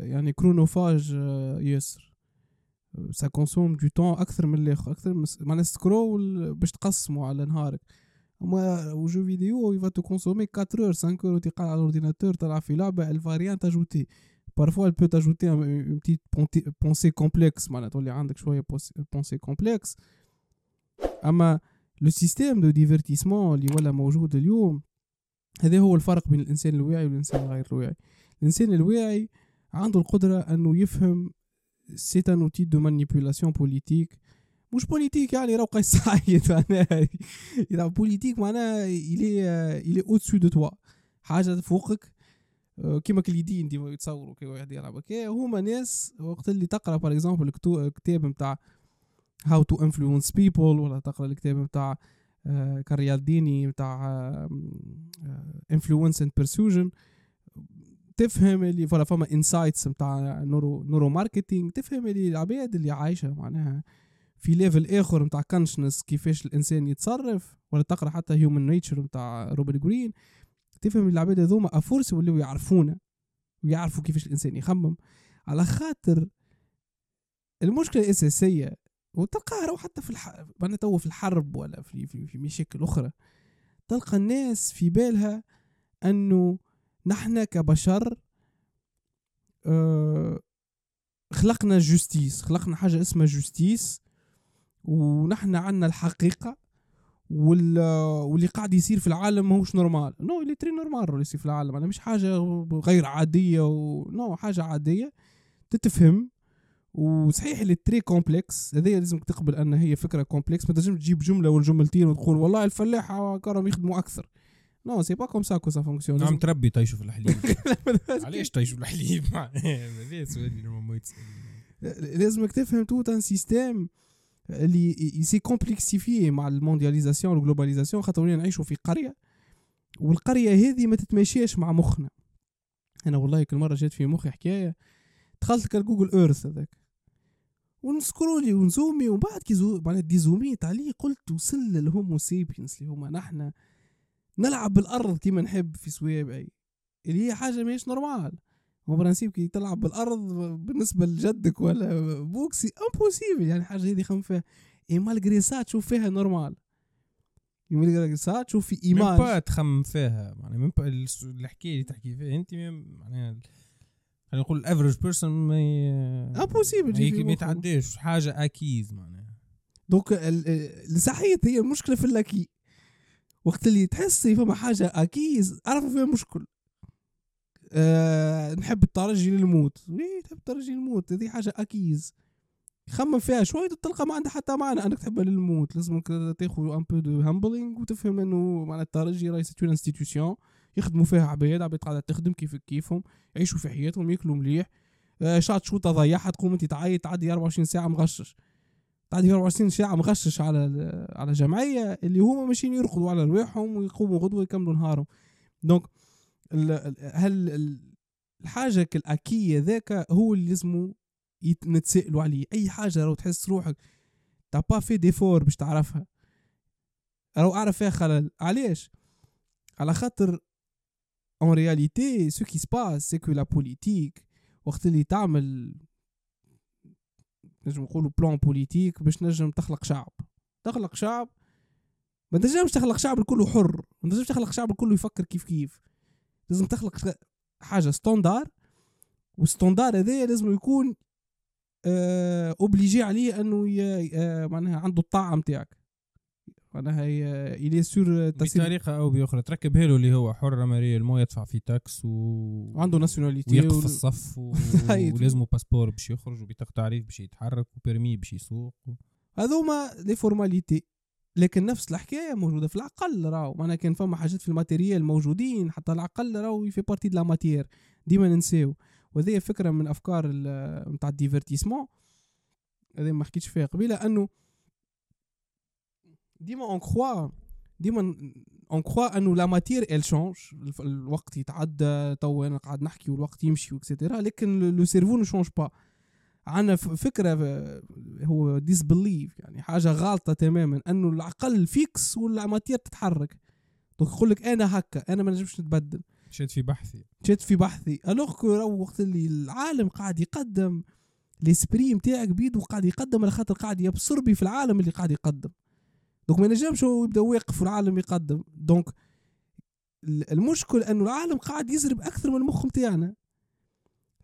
يعني كرونوفاج يسر سا كونسوم دو طون اكثر من الاخر اكثر معناها سكرول باش تقسموا على نهارك. اما وجو فيديو يفا تو كونسومي أربعة اور خمسة اور تقعد على الاورديناتور تلعب في لعبه الفاريانت اجوتي parfois elle peut ajouter une petite pensée complexe معناها تولي عندك شويه pensée complexe. اما لو سيستيم دو ديفيرتيسمون اللي ولا موجود اليوم هذا هو الفرق بين الإنسان الواعي والإنسان الغير الواعي. الإنسان الواعي عنده القدرة أنه يفهم c'est un outil de manipulation politique مش politique يعني راهو قيس سعيد معناها إذا politique معناها il est il est au-dessus de toi حاجة فوقك كيما كليدين ديما يتصوروا كي واحد يلعب هكا هما ناس وقت اللي تقرأ par exemple الكتاب متاع how to influence people ولا تقرأ الكتاب متاع كريالديني متاع influence and persuasion تفهم اللي ولا فما insights متاع نورو نورو ماركتينغ تفهم اللي العباد اللي عايشة معناها في ليفل آخر متاع consciousness كيفاش الإنسان يتصرف ولا تقرأ حتى human nature متاع روبير جرين تفهم العباد هذوما أفورس واللي يعرفونا ويعرفوا كيفاش الإنسان يخمم. على خاطر المشكلة الأساسية وتلقاها رو حتى في الحرب أنا تو في الحرب ولا في في في مشاكل أخرى تلقى الناس في بالها أنه نحن كبشر اه خلقنا جوستيس خلقنا حاجة اسمها جوستيس ونحن عنا الحقيقة وال واللي قاعد يصير في العالم ماهوش نورمال نو اللي تري نورمال اللي يصير في العالم أنا مش حاجة غير عادية ونو حاجة عادية تتفهم وصحيح اللي تري كومبلكس هذه لازم تقبل أن هي فكرة كومبلكس ما تنجمش تجيب جملة والجملتين وتقول والله الفلاحة كرم يخدموا أكثر نو سي با كوم سا كو سا فونكسيون نعم تربي طيشوا في الحليب علاش طيشوا في الحليب هذا السؤال اللي ما يتسأل لازمك تفهم توت ان سيستيم اللي سي كومبلكسيفي مع الموندياليزاسيون والجلوباليزاسيون خاطرنا نعيشوا في قرية والقرية هذه ما تتماشيش مع مخنا. أنا والله كل مرة جات في مخي حكاية دخلت كالجوجل ايرث هذاك ونسكرولي ونزومي وبعد كي زو معناها دي زوميت عليه قلت وصل للهومو سيبينس اللي هما نحن نلعب بالارض كيما نحب في سويبعي اللي هي حاجه ماهيش نورمال وبرانسيب كي تلعب بالارض بالنسبه لجدك ولا بوكسي امبوسيبل يعني حاجه هذه خنفه اي مالغري سا تشوف فيها نورمال يمالغري سا تشوف في ايماج ما تخمم فيها معناها ميم با الحكايه اللي تحكي فيها انت معناها خلينا نقول الافريج بيرسون مي امبوسيبل هيك ما يتعداش حاجه اكيد معناها دونك الصحيه هي المشكله في اللاكي وقت اللي تحسي فما حاجه اكيد عرفوا فيها مشكل. أه نحب الترجي للموت ايه تحب الترجي للموت هذه حاجه اكيد خمم فيها شويه تلقى ما عندها حتى معنى انك تحب للموت لازمك تاخذ ان بو دو هامبلينغ وتفهم انه معنى الترجي راهي سيتون انستيتيوشن يخدموا فيها عباد عباد قاعده تخدم كيف كيفهم يعيشوا في حياتهم ياكلوا مليح شاط شوطه ضيعها تقوم انت تعيط تعدي أربعة وعشرين ساعه مغشش بعد أربعة وعشرين ساعة مغشش على على جمعية اللي هما ماشيين يرقدوا على رواحهم ويقوموا غدوة ويكملوا نهارهم. دونك هل الحاجة كالأكية ذاك هو اللي لازموا يتسألوا عليه. أي حاجة لو تحس روحك تابا في ديفور باش تعرفها لو أعرف فيها خلل، علاش؟ على خاطر en réalité ce qui se passe c'est que la politique وقت اللي تعمل نجم نقولوا بلان بوليتيك باش نجم تخلق شعب، تخلق شعب ما تنجمش تخلق شعب الكل حر، ما تنجمش تخلق شعب الكل يفكر كيف كيف، لازم تخلق حاجه ستاندار، والستاندار هذايا لازم يكون اه اوبليجي عليه انه اه معناها عنده الطاعه نتاعك، معناها يلي سور بطريقه او باخرى تركبها له اللي هو حر مري المو يدفع في تاكس و... وعنده ناسيوناليتي ويقف في الصف و... ولازمه باسبور باش يخرج وبطاقه تعريف باش يتحرك وبيرمي باش يسوق و... هذوما لي فورماليتي، لكن نفس الحكايه موجوده في العقل. راهو معناها كان فما حاجات في الماتيريال موجودين حتى العقل راهو في بارتي دو لا ماتير ديما ننساو، وهذه فكره من افكار نتاع الديفيرتيسمون هذه ما حكيتش فيها قبيله، انه ديما اون كخوا ديما اون كخوا انه لا ماتير ال شانج، الوقت يتعدى تو انا قاعد نحكي والوقت يمشي وكسيتيرا، لكن لو سيرفو نو شانج با. عندنا فكره هو ديس بليف، يعني حاجه غالطه تماما انه العقل فيكس ولا ماتير تتحرك. دونك يقول لك انا هكا انا ما نجمش نتبدل، مشيت في بحثي مشيت في بحثي الوغ وقت اللي العالم قاعد يقدم الاسبري نتاعك بيد وقاعد يقدم على خاطر قاعد يبصر بي في العالم اللي قاعد يقدم، دونك ما نجمش هو يبدا واقف والعالم يقدم. دونك المشكل انه العالم قاعد يزرب اكثر من المخ نتاعنا.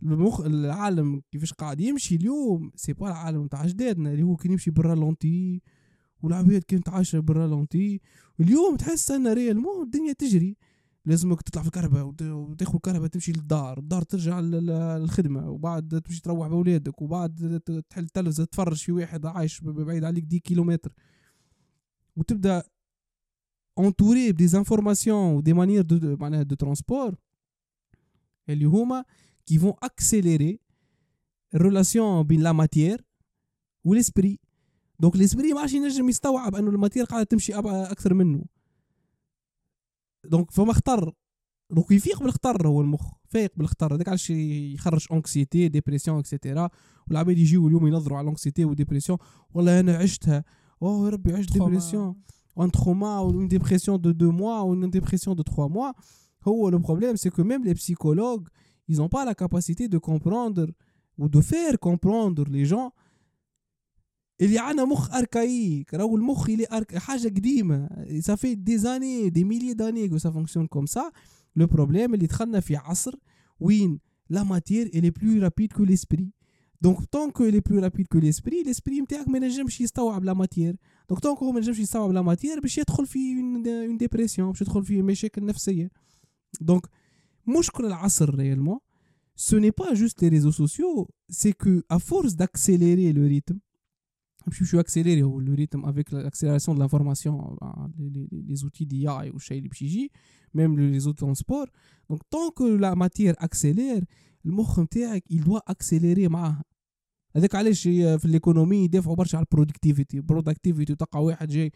المخ العالم كيفاش قاعد يمشي اليوم سي با العالم نتاع جدادنا اللي هو كان يمشي برا لونتي والعباد كانت عايشه برا لونتي. اليوم تحس ان ريالمون الدنيا تجري، لازمك تطلع في الكهرباء وتاخذ الكهرباء تمشي للدار، الدار ترجع للخدمه وبعد تمشي تروح باولادك وبعد تحل التلفزه تفرج في واحد عايش بعيد عليك دي كيلومتر وتبدا انتوري بدي انفورماسيون ودي مانيير دو معناها دو ترانسبور اللي هما كي فون اكسيليري الريلاسيون بين لا ماتير والاسبري. دونك الاسبري ما عادش ينجم يستوعب انه الماتير قاعده تمشي اكثر منه، دونك فما خطر، دونك يفيق بالخطر، هو المخ فايق بالخطر. هذاك علاش يخرج اونكسيتي ديبريسيون اكسيتيرا، والعباد يجيو اليوم ينظروا على اونكسيتي وديبريسيون، والله انا عشتها اوه يا ربي عشت ديبريسيون وان تروما ولا ديبريسيون دو دو موا ولا ديبريسيون دو تخوا موا. هو لو بروبليم سي كو ميم لي بسيكولوج ils ont pas la capacité de comprendre ou de faire comprendre les gens. اللي عنا مخ اركايك، راهو المخ اللي أرك... حاجه قديمه، ça fait des années des milliers d'années que ça fonctionne comme ça. le problème اللي دخلنا في عصر وين la matière elle est plus rapide que l'esprit. دونك طونك اللي بلو رابيد كو ليسبري ليسبري نتاعك ما نجمش يستوعب لا ماتير، دونك طونك هو ما نجمش يستوعب لا ماتير باش يدخل في اون ديبريسيون، باش يدخل في مشاكل نفسيه. دونك مشكل العصر réellement ce n'est pas juste les réseaux sociaux, c'est que à force d'accélérer le rythme je suis accéléré le rythme avec l'accélération de l'information, les, les outils d'I A ou chez les psychi même les autres transports. donc tant que la matière accélère le مخ نتاعك il doit accélérer معها. هذاك علاش في الايكونومي يدافعوا برشا على البرودكتيفيتي، برودكتيفيتي تلقى واحد جاي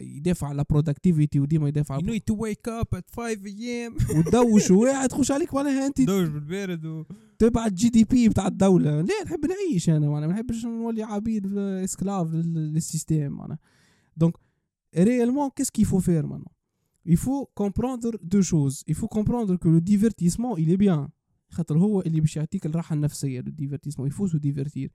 يدافع على البرودكتيفيتي وديما يدافع على يو نيد تو ويك اب ات فايف إيه إم وتدوش واحد تخش عليك معناها انت تدوش بالبرد وتبع الجي دي بي نتاع الدوله. لا نحب نعيش انا، ما نحبش نولي عبيد اسكلاف للسيستيم انا. دونك réellement qu'est-ce qu'il faut faire maintenant? il faut comprendre deux choses. il faut comprendre que le divertissement il est bien خاطر هو اللي باش يعطيك الراحه النفسيه. لو ديفيرتيسمون يفوز سو ديفيرتير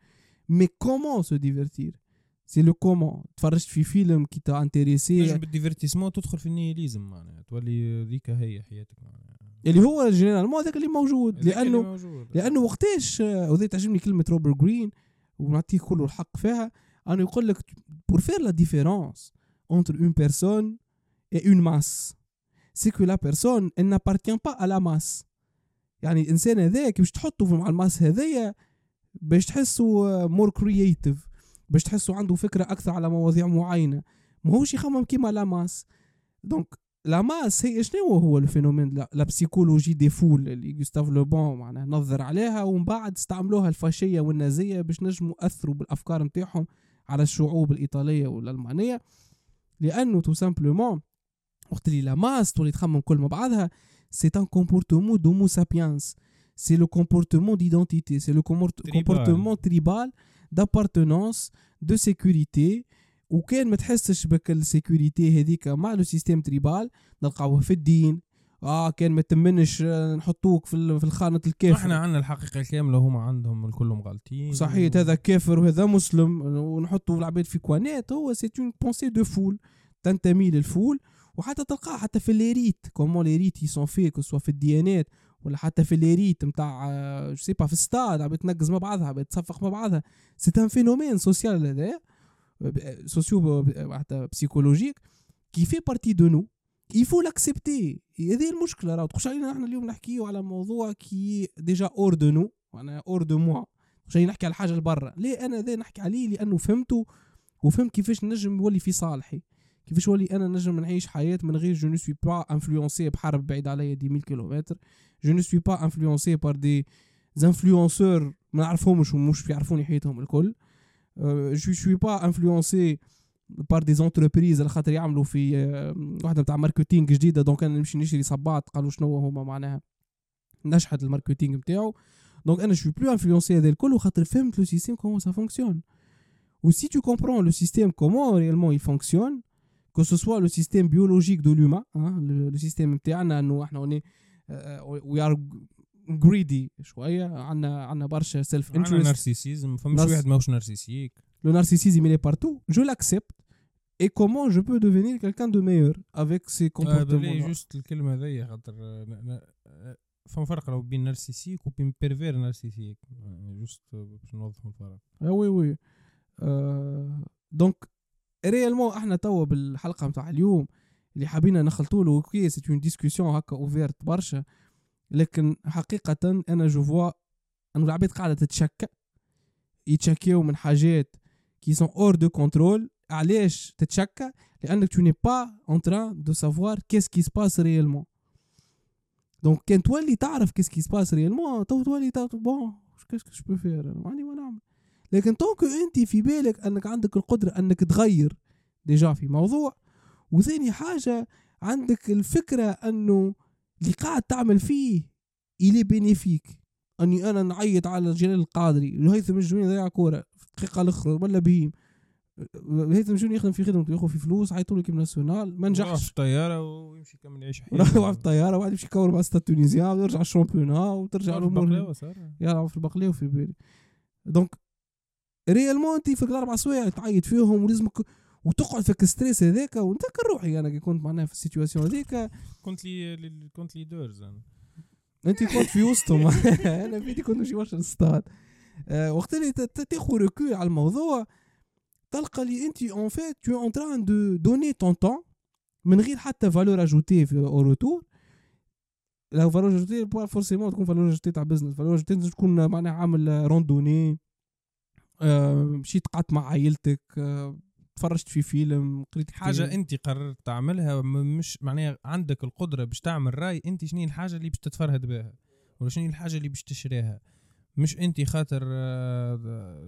مي كومون سو ديفيرتير سي لو كومون. تفرجت في فيلم كي تا انتريسي باش بالديفيرتيسمون تدخل في النيهيليزم معناها تولي ذيك هي حياتك معناها اللي هو جينيرالمون هذاك اللي موجود لانه اللي موجود. لانه وقتاش وذا تعجبني كلمه روبير جرين ونعطيه كله الحق فيها، انه يقول لك pour faire la différence entre une personne et une masse c'est que la personne elle n'appartient pas à la masse. يعني الانسان هذاك باش تحطه في مع الماس هذايا باش تحسه مور كرييتيف، باش تحسه عنده فكره اكثر على مواضيع معينه، ماهوش يخمم كيما لا ماس. دونك لا ماس هي شنو هو الفينومين لا بسيكولوجي دي فول اللي جوستاف لو بون معناه نظر عليها ومن بعد استعملوها الفاشيه والنازيه باش نجموا اثروا بالافكار نتاعهم على الشعوب الإيطالية والألمانية، لأنه تو سامبلومون وقت اللي لا ماس تولي تخمم كل مع بعضها سي ان كومبورتمون دومو سابيانس، سي لو كومبورتمون ديدونتيتي، سي لو كومبورتمون تريبال دابارتونونس دو سيكوريتي. وكان ما تحسش بك السيكوريتي هذيك مع لو سيستيم تريبال نلقاوه في الدين، اه كان ما تمنش نحطوك في في الخانه الكافر. احنا عندنا الحقيقه الكامله وهم عندهم الكل مغالطين صحيح، هذا كافر وهذا مسلم، ونحطوا العباد في كوانات. هو سي اون بونسي دو فول، تنتمي للفول. وحتى تلقاه حتى في ليريت كومون ليريت يسون فيك سواء في الديانات ولا حتى في ليريت نتاع جو سي با في ستاد عم تنقز مع بعضها عم تصفق مع بعضها. سي ان فينومين سوسيال هذا سوسيو حتى بسيكولوجيك كي في بارتي دو نو يفو لاكسبتي. هذه المشكله راه تخش علينا. احنا اليوم نحكيوا على موضوع كي ديجا اور دو نو، وانا اور دو موا جاي نحكي على حاجه لبرا. ليه انا ذا نحكي عليه؟ لانه فهمته وفهم كيفاش نجم نولي في صالحي، كيفاش ولي انا نجم نعيش حياه من غير جو نو سوي با انفلونسي بحرب بعيد عليا دي ميل كيلومتر، جو نو سوي با انفلونسي بار دي انفلونسور ما نعرفهمش ومش يعرفوني حياتهم الكل، جو سوي با انفلونسي بار دي زونتربريز على خاطر يعملوا في واحده نتاع ماركتينغ جديده. دونك انا نمشي نشري صباط قالوا شنو هما معناها نجحت الماركتينغ نتاعو. دونك انا شوي بلو انفلونسي هذا الكل خاطر فهمت لو سيستيم كومون سا فونكسيون. و سي تو كومبرون لو سيستيم كومون ريالمون يل فونكسيون que ce soit le système biologique de l'humain, hein, le, le système تاعنا انه احنا هنا we are greedy شويه، عندنا عندنا برشا self interest، عندنا narcissisme. فمش واحد ماهوش narcissique. Le narcissisme il est partout. Je l'accepte et comment je peux devenir quelqu'un de meilleur avec ces comportements. Juste الكلمه هذيا خاطر فما فرق راهو بين narcissique وبين pervers narcissique. Juste باش نوضحوا الفرق. وي وي. Donc ريالمون احنا توا بالحلقه نتاع اليوم اللي حابين نخلطوا له كي سي اون ديسكوسيون هكا اوفيرت برشا، لكن حقيقه انا جو فوا انو العباد قاعده تتشكى يتشكيو من حاجات كي سون اور دو كونترول. علاش تتشكى؟ لانك تو ني با ان تران دو سافوار كيس كي سباس ريالمون. دونك كان تولي تعرف كيس كي سباس ريالمون تولي تعرف بون كيسك جو بو فير ما عندي ما نعمل. لكن طونك انت في بالك انك عندك القدره انك تغير ديجا في موضوع، وثاني حاجه عندك الفكره انه اللي قاعد تعمل فيه الي بينيفيك، اني انا نعيط على جيل القادري وهيثم الجوني ضيع كوره في الدقيقه الاخرى ولا بهيم هيثم الجوني يخدم في خدمته ياخذ في فلوس عيطوا لك ناسيونال ما نجحش في الطياره ويمشي كمل يعيش حياته راهو في الطياره وعاد يمشي يكور مع ستا تونيزيا ويرجع الشامبيونات وترجع الامور يلعب في البقليه وفي بالي. دونك ريالمون انت في الاربع سوايع تعيط فيهم ولازمك وتقعد فيك ستريس هذاك. ونتذكر روحي انا كي كنت معناها في السيتواسيون هذيك كنت لي كنت ليدرز انا انت كنت في وسطهم انا فيدي كنت مشي برشا للستاد. وقت اللي تاخذ ركوع على الموضوع تلقى لي انت اون فيت تو اون تران دو دوني طون طون من غير حتى فالور اجوتي في اوروتور. لو فالور اجوتي بوا فورسيمون تكون فالور اجوتي تاع بزنس، فالور اجوتي تكون معناها عامل روندوني، مشيت قعدت مع عائلتك، تفرجت في فيلم، قريت حاجه انت قررت تعملها. مش معناها عندك القدره باش تعمل راي انت شنو الحاجه اللي باش تتفرهد بها ولا شنو الحاجه اللي باش تشريها. مش انت خاطر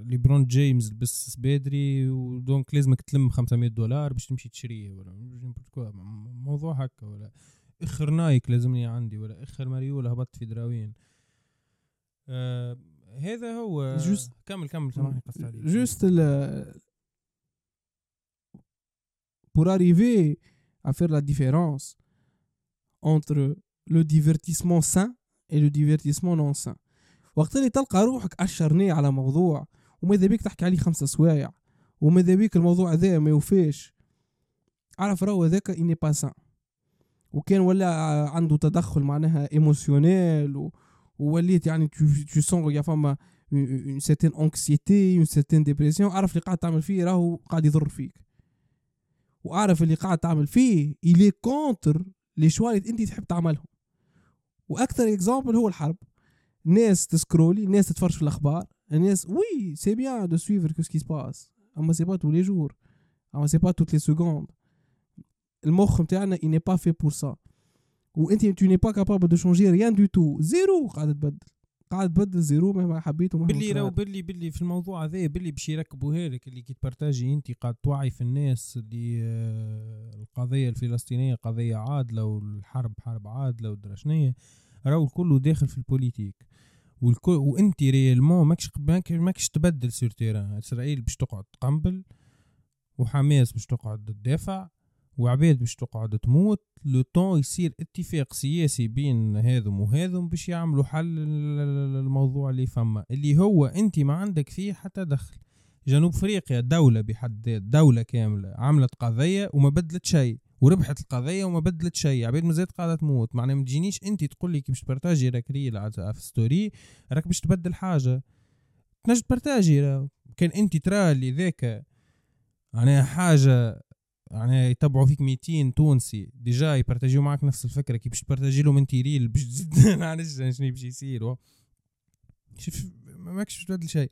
ليبرون جيمس بس بدري ودونك لازمك تلم خمسمية دولار باش تمشي تشريه ولا موضوع هكا، ولا اخر نايك لازمني عندي، ولا اخر مريوله هبط في دراوين. أه هذا هو جوست كامل كامل سامحني قصت عليه جوست pour arriver à faire la différence entre le divertissement sain et le divertissement non sain. وقت اللي تلقى روحك عشرني على موضوع وماذا بيك تحكي عليه خمسة سوايع وماذا بيك الموضوع هذا ما يوفيش، عرف راهو هذاك اني با سان. وكان ولا عنده تدخل معناها ايموشنيل و وليت يعني تو تو سون يا فما اون سيرتين انكسيتي اون سيرتين ديبرسيون. اعرف اللي قاعد تعمل فيه راهو قاعد يضر فيك، واعرف اللي قاعد تعمل فيه الي كونتر لي شوا اللي انت تحب تعملهم. واكثر اكزامبل هو الحرب. ناس تسكرولي، ناس تتفرج في الاخبار، الناس وي سي بيان دو سويفر كو سكي سباس، اما سي با تو لي جور، اما سي با توت لي سكوند. المخ نتاعنا اي ني با في بور سا. وانت انت ني با كابابل دو شونجي ريان دو تو زيرو قاعد تبدل. قاعد بدل زيرو مهما حبيت ومهما باللي راهو باللي باللي في الموضوع هذا باللي باش يركبوها لك اللي كي تبارتاجي انت قاعد توعي في الناس اللي القضيه الفلسطينيه قضيه عادله والحرب حرب عادله والدرشنيه راهو الكل داخل في البوليتيك والكل وانت ريالمون ماكش ماكش تبدل سير تيران. اسرائيل باش تقعد تقنبل وحماس باش تقعد تدافع وعبيد باش تقعد تموت لو طون يصير اتفاق سياسي بين هذم وهذم باش يعملوا حل الموضوع اللي فما اللي هو انت ما عندك فيه حتى دخل. جنوب افريقيا دوله بحد ذاتها دوله كامله عملت قضيه وما بدلت شيء وربحت القضيه وما بدلت شيء عبيد مازالت قاعده تموت. معناه ما تجينيش انت تقول لي كي باش تبارتاجي راك ريل في ستوري راك باش تبدل حاجه تنجم تبارتاجي كان انت ترى اللي ذاك انا حاجه يعني يتبعوا فيك مئتين تونسي ديجا يبارتاجيو معك نفس الفكره كي باش تبارتاجي لهم انت ريل باش تزيد معلش شنو باش يصير شوف ماكش تبدل شيء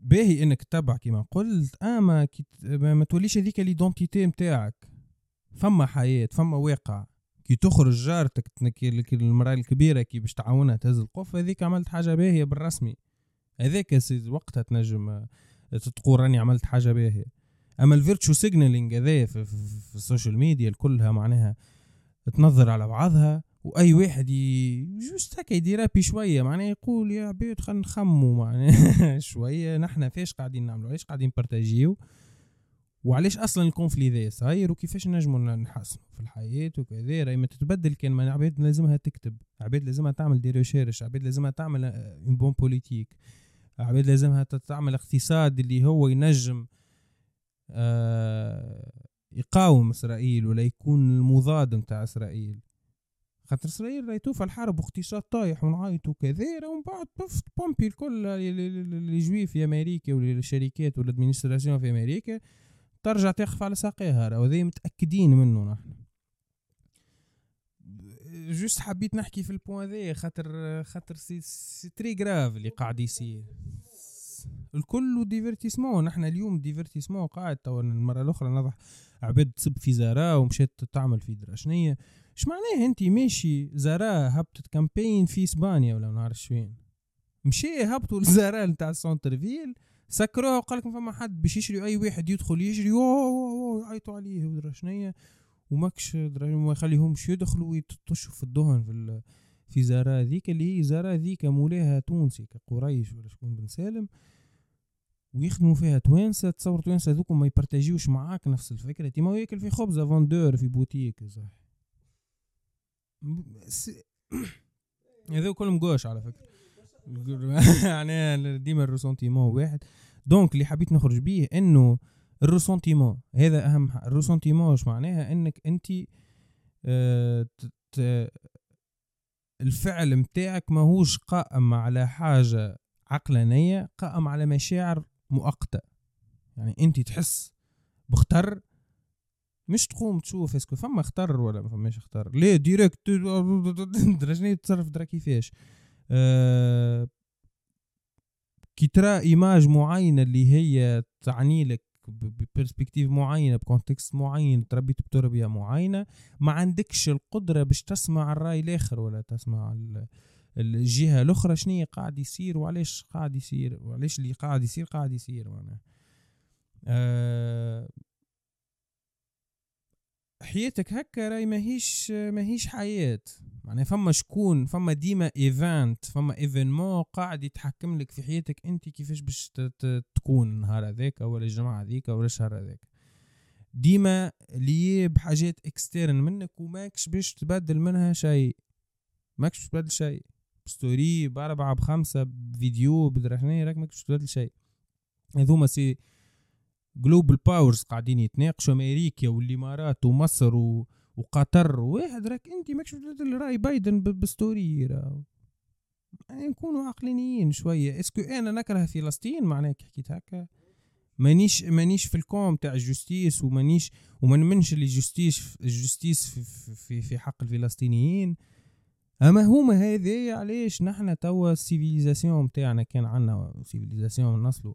باهي انك تتبع كيما قلت اما كي ما توليش هذيك ليدونتيتي نتاعك. فما حياه فما واقع كي تخرج جارتك تنكي المراه الكبيره كي باش تعاونها تهز القف هذيك عملت حاجه باهيه بالرسمي هذاك وقتها تنجم تقول راني عملت حاجه باهيه. اما الفيرتشو سيجنالينج هذا في, في السوشيال ميديا كلها معناها تنظر على بعضها واي واحد يجوست هكا يديرابي شويه معناها يقول يا عبيد خلينا نخموا معناها شويه نحنا فاش قاعدين نعملوا علاش قاعدين بارتاجيو وعلاش اصلا الكونفلي ذا صاير وكيفاش نجموا نحسنوا في الحياه وكذا راهي ما تتبدل كان ما عبيد لازمها تكتب عبيد لازمها تعمل دي ريشيرش عبيد لازمها تعمل اون بون بوليتيك عبيد لازمها تعمل اقتصاد اللي هو ينجم آه يقاوم إسرائيل ولا يكون المضاد متاع إسرائيل خاطر إسرائيل راهي توفى الحرب واقتصاد طايح ونعيط وكذا ومن بعد بفت بومبي الكل اللي جوي في أمريكا والشركات والادمينستراسيون في أمريكا ترجع تخف على ساقيها راهو ذي متأكدين منه. نحن جوست حبيت نحكي في البوان ذي خاطر خاطر سي سي تري غراف اللي قاعد يصير الكل ديفيرتيسمون. نحن اليوم ديفيرتيسمون قاعد تو المره الاخرى نضح عباد تصب في زارا ومشيت تعمل في دراشنيه اش معناه انت ماشي زارا هبطت كامبين في اسبانيا ولا ما نعرفش وين مشي هبطوا لزارا نتاع السونتر فيل سكروها وقال لكم فما حد باش يشري اي واحد يدخل يجري يعيطوا عليه ودراشنيه وماكش ما يخليهمش يدخلوا ويتطشوا في الدهن في في زارا ذيك اللي هي زارا ذيك مولاها تونسي كقريش ولا شكون بن سالم ويخدموا فيها توانسة. تصور توانسة ذوك ما يبارتاجيوش معاك نفس الفكرة تي ما ياكل في خبزة فاندور في بوتيك صح هذو كلهم قوش على فكرة يعني ديما الرسنتيمون واحد دونك اللي حبيت نخرج بيه انه الرسنتيمون هذا اهم حاجة. الرسنتيمون اش معناها انك انت اه الفعل متاعك ماهوش قائم على حاجة عقلانية قائم على مشاعر مؤقتة. يعني انت تحس بخطر مش تقوم تشوف اسكو فما خطر ولا ما فماش خطر ليه ديريكت درجني تصرف درا كيفاش آه كي ترى ايماج معينة اللي هي تعني لك ببرسبكتيف معينة بكونتكست معين تربيت بتربية معينة ما عندكش القدرة باش تسمع الرأي الاخر ولا تسمع ال الجهة الأخرى شنية قاعد يصير وعليش قاعد يصير وعليش اللي قاعد يصير قاعد يصير معنا أه حياتك هكا راي ماهيش ماهيش حياة معناه فما شكون فما ديما إيفنت فما إيفنمون قاعد يتحكم لك في حياتك أنت كيفاش باش تكون النهار هذاك أو الجمعة هذيك أو الشهر هذاك ديما ليه بحاجات إكسترن منك وماكش باش تبدل منها شيء ماكش تبدل شيء ستوري باربعة بخمسة بفيديو بدرحني راك ماكش تبدل شيء. هذوما سي جلوبال باورز قاعدين يتناقشوا امريكا والامارات ومصر و... وقطر واحد راك انت ماكش تبدل راي بايدن ب... بستوري راه يعني نكونوا عقلانيين شويه. اسكو انا نكره فلسطين معناها حكيت هكا مانيش مانيش في الكوم تاع الجستيس ومانيش ومنمنش اللي جستيس الجستيس في... في في حق الفلسطينيين اما هما هذي علاش نحنا توا السيفيليزاسيون متاعنا كان عنا سيفيليزاسيون نصلوا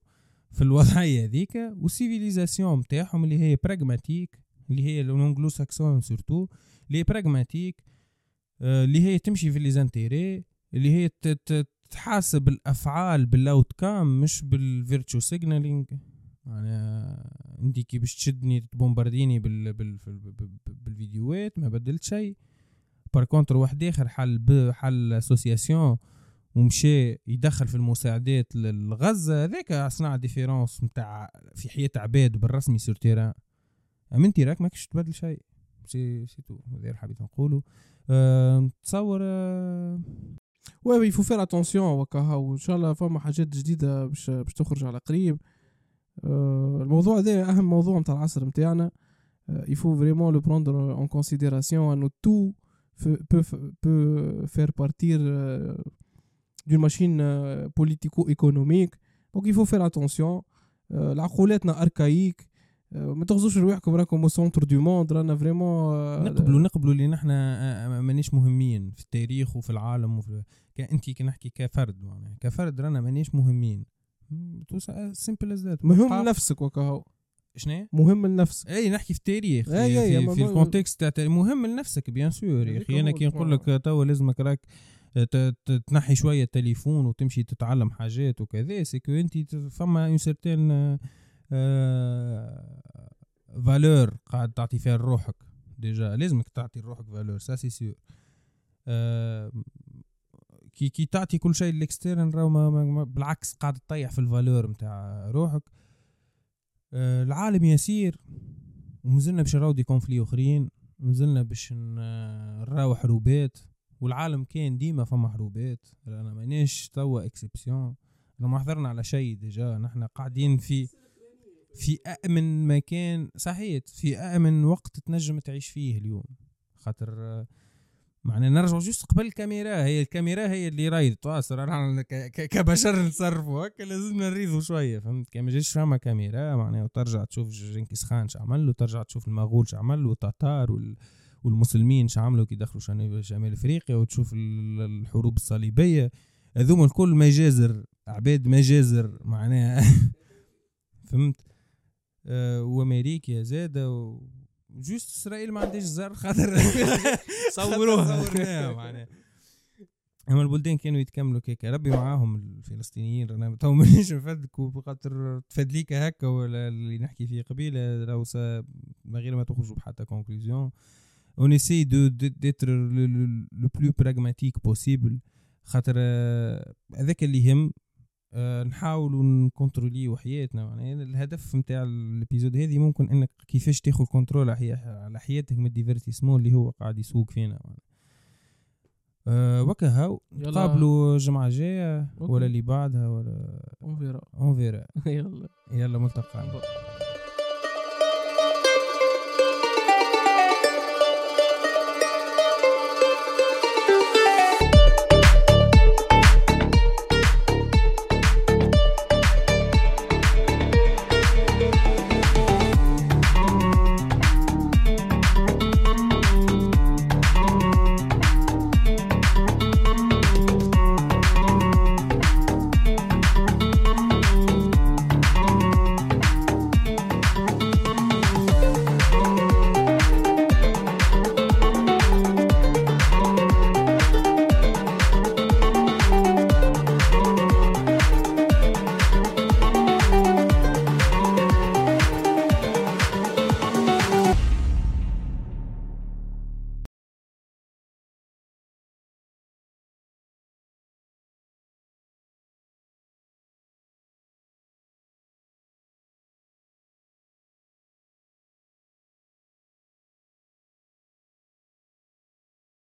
في الوضعيه هذيك والسيفيليزاسيون متاعهم اللي هي براغماتيك اللي هي الانجلو ساكسون سورتو اللي براغماتيك اللي هي تمشي في لي زانتيري اللي هي تحاسب الافعال بالاوتكام مش بالفيرتشو سيجنالينج. يعني انت كي باش تشدني تبومبارديني بال... بال... بالفيديوهات ما بدلت شيء. بار كونتر واحد اخر حل بحل اسوسياسيون ومشي يدخل في المساعدات للغزه، هذاك صنع ديفيرونس نتاع في حياه عباد بالرسمي سور تيران. امنتي راك ماكش تبدل شيء، سي سي تو غير حبيت نقوله. أه... تصور أه... وي يفو فير اتونسيون وكها، وان شاء الله فما حاجات جديده باش باش تخرج على قريب. أه... الموضوع هذا اهم موضوع نتاع العصر نتاعنا. أه... يفو فريمون لو بروندر اون كونسيديراسيون انو تو peut faire partir euh, d'une machine euh, politico-économique. Donc il faut faire attention. Euh, l'عقولاتنا archaïque. Euh, ما تغزوش روحكم راكم au centre du monde. رانا vraiment euh, نقبلوا نقبلوا اللي نحنا مانيش مهمين في التاريخ وفي العالم وفي انت كي نحكي كفرد، يعني كفرد رانا مانيش مهمين. simple as that. مهم نفسك وكهو شنو مهم لنفسك. اي نحكي في التاريخ أي أي في, في الكونتكست تاع التاريخ مهم لنفسك بيان سور يا اخي. انا كي نقول لك توا لازمك راك تنحي شويه التليفون وتمشي تتعلم حاجات وكذا، سي كو انت فما اون سيرتين فالور قاعد تعطي فيها لروحك. ديجا لازمك تعطي لروحك فالور، سا سي سور. كي كي تعطي كل شيء للاكسترن راهو بالعكس قاعد تطيح في الفالور نتاع روحك. العالم يسير ومازلنا باش نراو دي كونفلي اخرين، مازلنا باش نراو حروبات، والعالم كان ديما فما حروبات. انا مانيش توا اكسبسيون، انا ما حضرنا على شيء ديجا. نحن قاعدين في في امن مكان صحيت، في امن وقت تنجم تعيش فيه اليوم، خاطر معناه نرجع جوست قبل الكاميرا. هي الكاميرا هي اللي رايد تواصل رانا كبشر نتصرفوا هكا، لازمنا نريضوا شويه فهمت. كي ما جيش فما كاميرا معناه ترجع تشوف جنكيز خان شعمل، وترجع تشوف المغول شعمل، والتتار وال... والمسلمين شعملوا كي دخلوا شمال افريقيا، وتشوف الحروب الصليبيه هذوما الكل مجازر، عباد مجازر معناها فهمت. أه وامريكا زاده و... جوست اسرائيل ما عندهاش زر خاطر صوروها صورناها معناها. اما البلدان كانوا يتكملوا كيك ربي معاهم الفلسطينيين. انا تو مانيش نفدك وخاطر تفدليك هكا ولا اللي نحكي فيه قبيله لو ما غير ما تخرجوا بحتى كونكلوزيون. اون ايسي دو ديتر لو بلو براغماتيك بوسيبل، خاطر هذاك اللي يهم. أه نحاولوا نكنتروليو حياتنا. يعني الهدف نتاع الابيزود هذه ممكن انك كيفاش تاخذ كنترول على حياتك من الديفيرتيسمون اللي هو قاعد يسوق فينا. أه وكهو نقابلوا جمعه جايه ولا اللي بعدها ولا اون فيرا اون فيرا. يلا يلا ملتقانا.